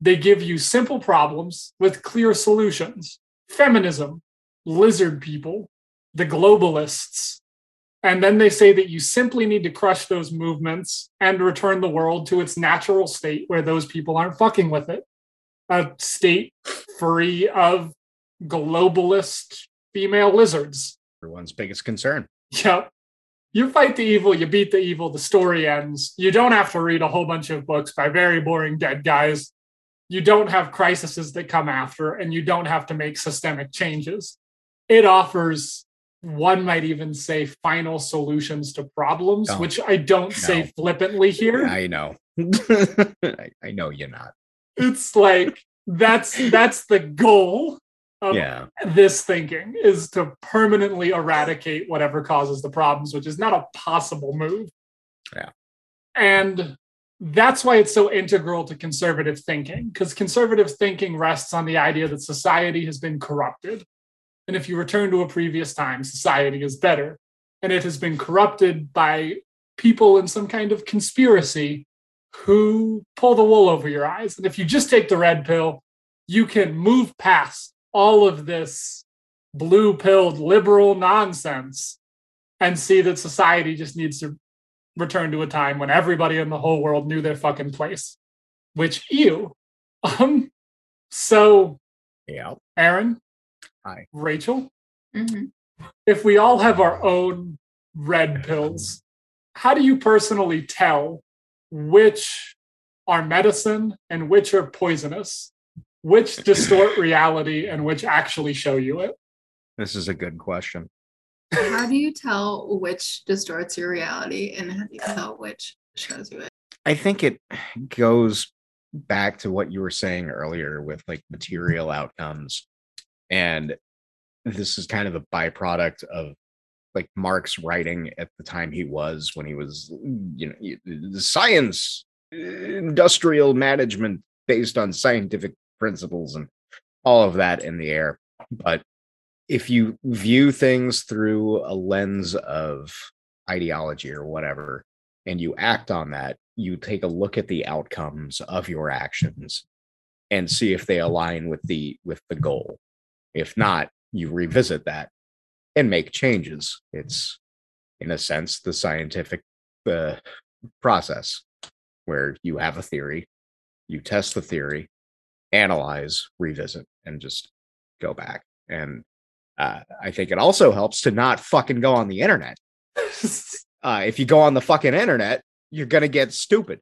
They give you simple problems with clear solutions. Feminism, lizard people, the globalists. And then they say that you simply need to crush those movements and return the world to its natural state where those people aren't fucking with it. A state free of globalist female lizards. Everyone's biggest concern. Yep. You fight the evil, you beat the evil, the story ends. You don't have to read a whole bunch of books by very boring dead guys. You don't have crises that come after, and you don't have to make systemic changes. It offers, one might even say, final solutions to problems, oh, which I don't no. say flippantly here. I know. I, I know you're not. It's like, that's that's the goal of yeah. this thinking, is to permanently eradicate whatever causes the problems, which is not a possible move. Yeah. And that's why it's so integral to conservative thinking, because conservative thinking rests on the idea that society has been corrupted. And if you return to a previous time, society is better. And it has been corrupted by people in some kind of conspiracy who pull the wool over your eyes. And if you just take the red pill, you can move past all of this blue-pilled liberal nonsense and see that society just needs to return to a time when everybody in the whole world knew their fucking place, which ew. Um, so, yeah. Aaron, hi, Rachel, mm-hmm. if we all have our own red pills, how do you personally tell which are medicine and which are poisonous, which distort reality and which actually show you it? This is a good question. How do you tell which distorts your reality and how do you tell which shows you it? I think it goes back to what you were saying earlier with like material outcomes. And this is kind of a byproduct of like Marx writing at the time he was, when he was, you know, science, industrial management based on scientific principles and all of that in the air. But if you view things through a lens of ideology or whatever, and you act on that, you take a look at the outcomes of your actions and see if they align with the with the goal. If not, you revisit that and make changes. It's, in a sense, the scientific uh, process where you have a theory, you test the theory, analyze, revisit, and just go back. And uh, I think it also helps to not fucking go on the internet. Uh, if you go on the fucking internet, you're going to get stupid.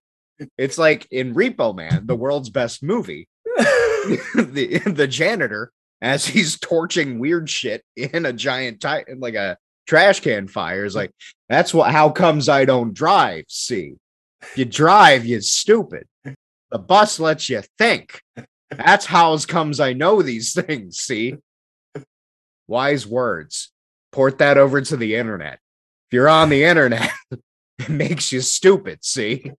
It's like in Repo Man, the world's best movie, the, the janitor, as he's torching weird shit in a giant, ti- like a trash can fire, is like, that's what. How comes I don't drive? See, if you drive, you stupid. The bus lets you think. That's how comes I know these things. See, wise words. Port that over to the internet. If you're on the internet, it makes you stupid. See,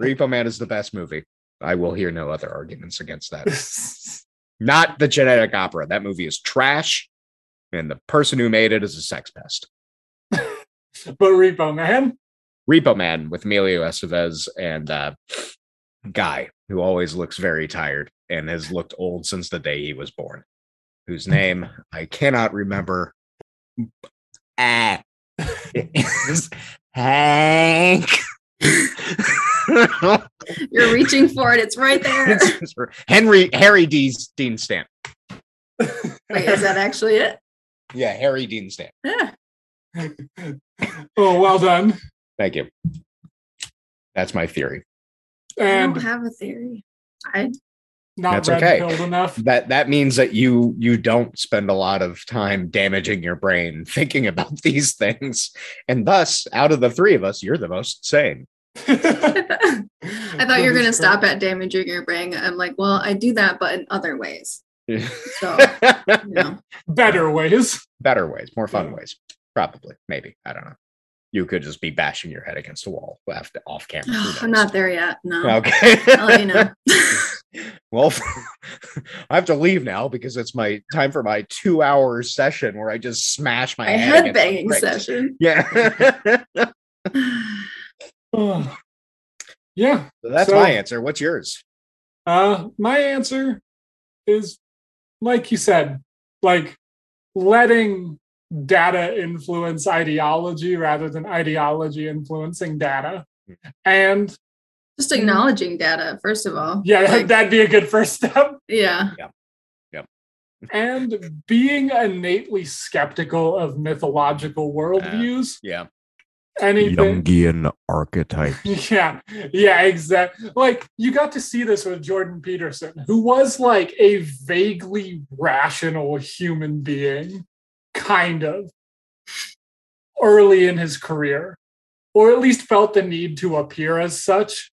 Repo Man is the best movie. I will hear no other arguments against that. Not the Genetic Opera. That movie is trash, and the person who made it is a sex pest. But Repo Man? Repo Man with Emilio Estevez and uh, guy who always looks very tired and has looked old since the day he was born, whose name I cannot remember. Ah. Hank. You're reaching for it. It's right there. Henry Harry D. Dean Stanton. Wait, is that actually it? Yeah, Harry Dean Stanton. Yeah. Oh, well done. Thank you. That's my theory. And I don't have a theory. I not that's okay. Enough. That that means that you you don't spend a lot of time damaging your brain thinking about these things, and thus, out of the three of us, you're the most sane. I thought you were going to stop at damaging your brain. I'm like, well, I do that, but in other ways. So, you know. Better ways, better ways, more fun yeah. ways, probably, maybe. I don't know. You could just be bashing your head against a wall after off camera. Oh, I'm not there yet. No. Okay. I'll let you know. Well, I have to leave now because it's my time for my two hour session where I just smash my, my head. Headbanging session. Yeah. oh. Yeah. So that's so, my answer. What's yours? Uh, my answer is, like you said, like letting data influence ideology rather than ideology influencing data. And just acknowledging data, first of all. Yeah, like, that'd be a good first step. Yeah. Yeah. Yep. And being innately skeptical of mythological worldviews. Uh, yeah. Anything. Jungian archetypes. Yeah. Yeah, exactly. Like, you got to see this with Jordan Peterson, who was like a vaguely rational human being, kind of, early in his career, or at least felt the need to appear as such.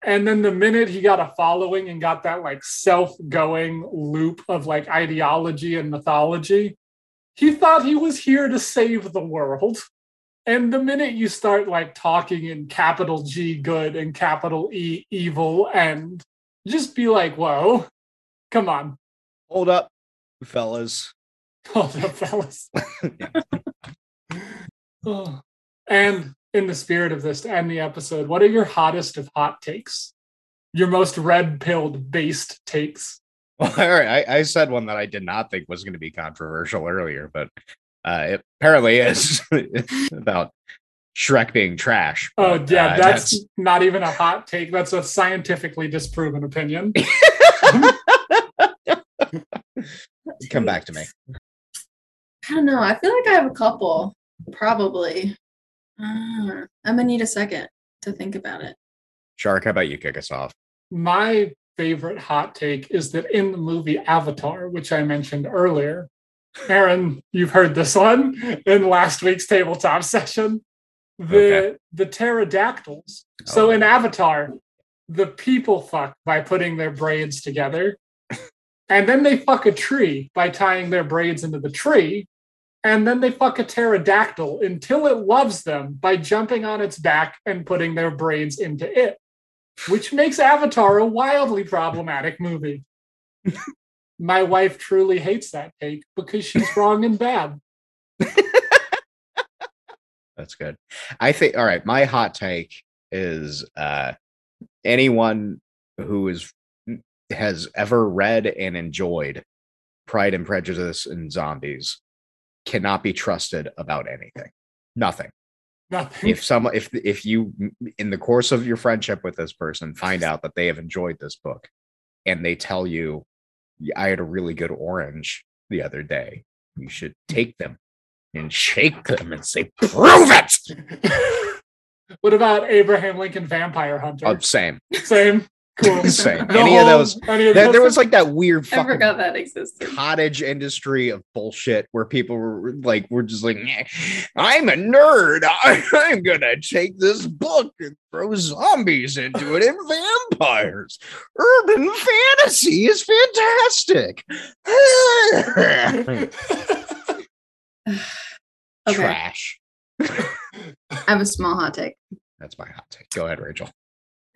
And then the minute he got a following and got that like self-going loop of like ideology and mythology, he thought he was here to save the world. And the minute you start like talking in capital G good and capital E evil, and just be like, whoa, come on. Hold up, fellas. Hold up, fellas. oh. And in the spirit of this, to end the episode, what are your hottest of hot takes? Your most red-pilled based takes? Well, all right. I, I said one that I did not think was going to be controversial earlier, but uh, it apparently is about Shrek being trash. But, oh, yeah. Uh, that's, that's not even a hot take. That's a scientifically disproven opinion. Come back to me. I don't know. I feel like I have a couple, probably. Uh, I'm gonna need a second to think about it. Shark, how about you kick us off? My favorite hot take is that in the movie Avatar, which I mentioned earlier, Aaron, you've heard this one in last week's tabletop session. The okay. the pterodactyls. Oh. So in Avatar, the people fuck by putting their braids together. And then they fuck a tree by tying their braids into the tree. And then they fuck a pterodactyl until it loves them by jumping on its back and putting their braids into it, which makes Avatar a wildly problematic movie. My wife truly hates that take because she's wrong and bad. That's good. I think, all right, my hot take is uh, anyone who is has ever read and enjoyed Pride and Prejudice and Zombies cannot be trusted about anything. Nothing. Nothing. If some, if if you, in the course of your friendship with this person, find out that they have enjoyed this book and they tell you, I had a really good orange the other day, you should take them and shake them and say, prove it! What about Abraham Lincoln Vampire Hunter? Oh, same. Same. Cool. Same. The any whole, of those, any of that, those there was like that weird I fucking forgot that existed. Cottage industry of bullshit where people were like, we're just like, I'm a nerd. I, I'm gonna take this book and throw zombies into it and vampires. Urban fantasy is fantastic. Trash. I have a small hot take. That's my hot take. Go ahead, Rachel.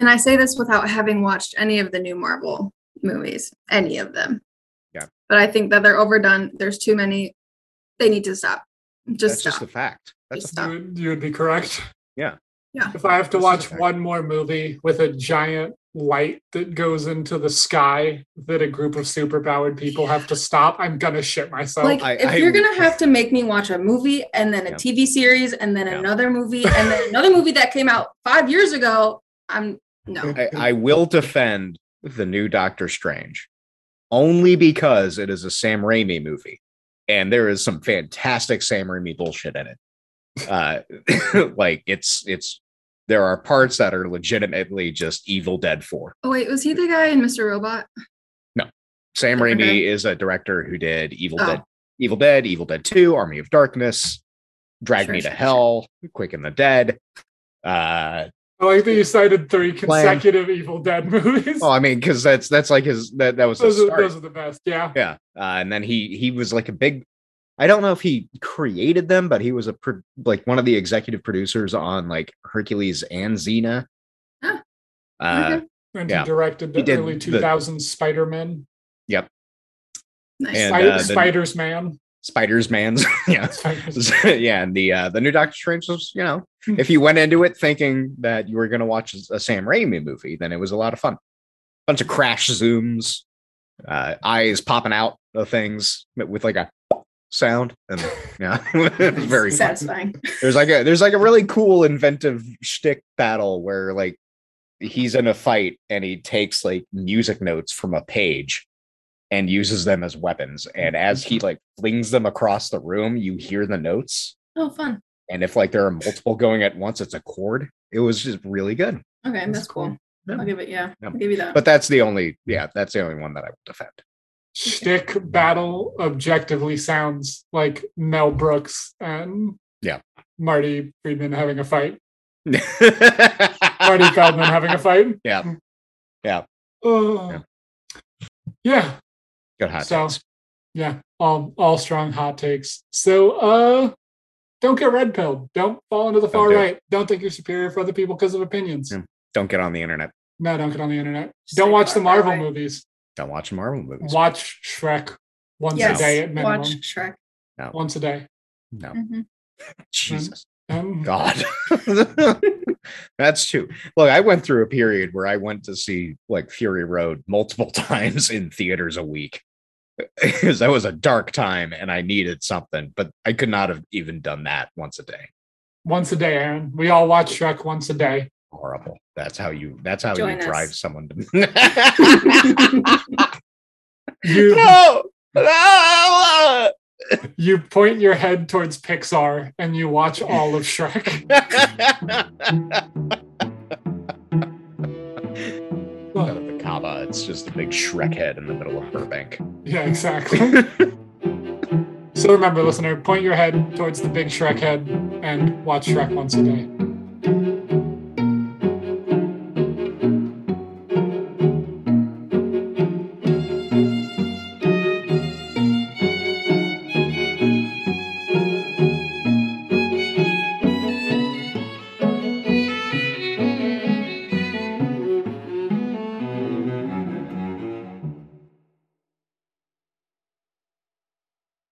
And I say this without having watched any of the new Marvel movies, any of them. Yeah. But I think that they're overdone. There's too many. They need to stop. Just That's stop. That's just a fact. That's just a fact. You, you would be correct. Yeah. Yeah. If I have to That's watch one more movie with a giant light that goes into the sky that a group of superpowered people have to stop, I'm going to shit myself. Like, I, if I, you're going to have to make me watch a movie and then a yeah. T V series and then yeah. another movie and then another movie that came out five years ago, I'm... No, I, I will defend the new Doctor Strange only because it is a Sam Raimi movie and there is some fantastic Sam Raimi bullshit in it. Uh, like it's it's there are parts that are legitimately just Evil Dead four. Oh, wait, was he the guy in Mister Robot? No. Sam Raimi okay. is a director who did Evil oh. Dead, Evil Dead, Evil Dead two, Army of Darkness, Drag sure, Me sure, to Hell, sure. Quick and the Dead. Uh, I like that you cited three consecutive Plan. Evil Dead movies. Oh, I mean, because that's that's like his that, that was those, the start. Are, those are the best, yeah, yeah. Uh, and then he he was like a big. I don't know if he created them, but he was a pro- like one of the executive producers on like Hercules and Xena. Huh. Uh, okay. And yeah. he directed the he early two thousands Spider-Man. Yep. Nice. And, Spider- uh, the, Spider's Man. Spider's Man's. yeah. Spider's Man. yeah. And the uh, the new Doctor Strange was, you know, if you went into it thinking that you were going to watch a Sam Raimi movie, then it was a lot of fun. Bunch of crash zooms, uh, eyes popping out of things with like a sound, and yeah, it was very satisfying. Fun. There's like a there's like a really cool inventive shtick battle where like he's in a fight and he takes like music notes from a page and uses them as weapons. And as he like flings them across the room, you hear the notes. Oh, fun! And if like there are multiple going at once, it's a chord. It was just really good. Okay, that's, that's cool. cool. Yeah. I'll give it. Yeah, yeah, I'll give you that. But that's the only. Yeah, that's the only one that I will defend. Shtick battle objectively sounds like Mel Brooks and yeah. Marty Friedman having a fight. Marty Feldman having a fight. Yeah. Yeah. Uh, yeah. yeah. Good hot so, takes. Yeah. All all strong hot takes. So uh don't get red pilled. Don't fall into the don't far do right. It. Don't think you're superior for other people because of opinions. Don't get on the internet. No, don't get on the internet. Just don't watch the Marvel right. movies. Don't watch Marvel movies. Watch Shrek once yes. a day at minimum. Watch Shrek. No. Once a day. No. Mm-hmm. Jesus. Um, God. That's true. Look, I went through a period where I went to see like Fury Road multiple times in theaters a week. Because that was a dark time and I needed something, but I could not have even done that once a day. Once a day, Aaron. We all watch Shrek once a day. Horrible. That's how you that's how Join you us. drive someone to you, no! No! You point your head towards Pixar and you watch all of Shrek. Out of the Kaba, it's just a big Shrek head in the middle of Burbank. Yeah, exactly. So remember, listener, point your head towards the big Shrek head and watch Shrek once a day.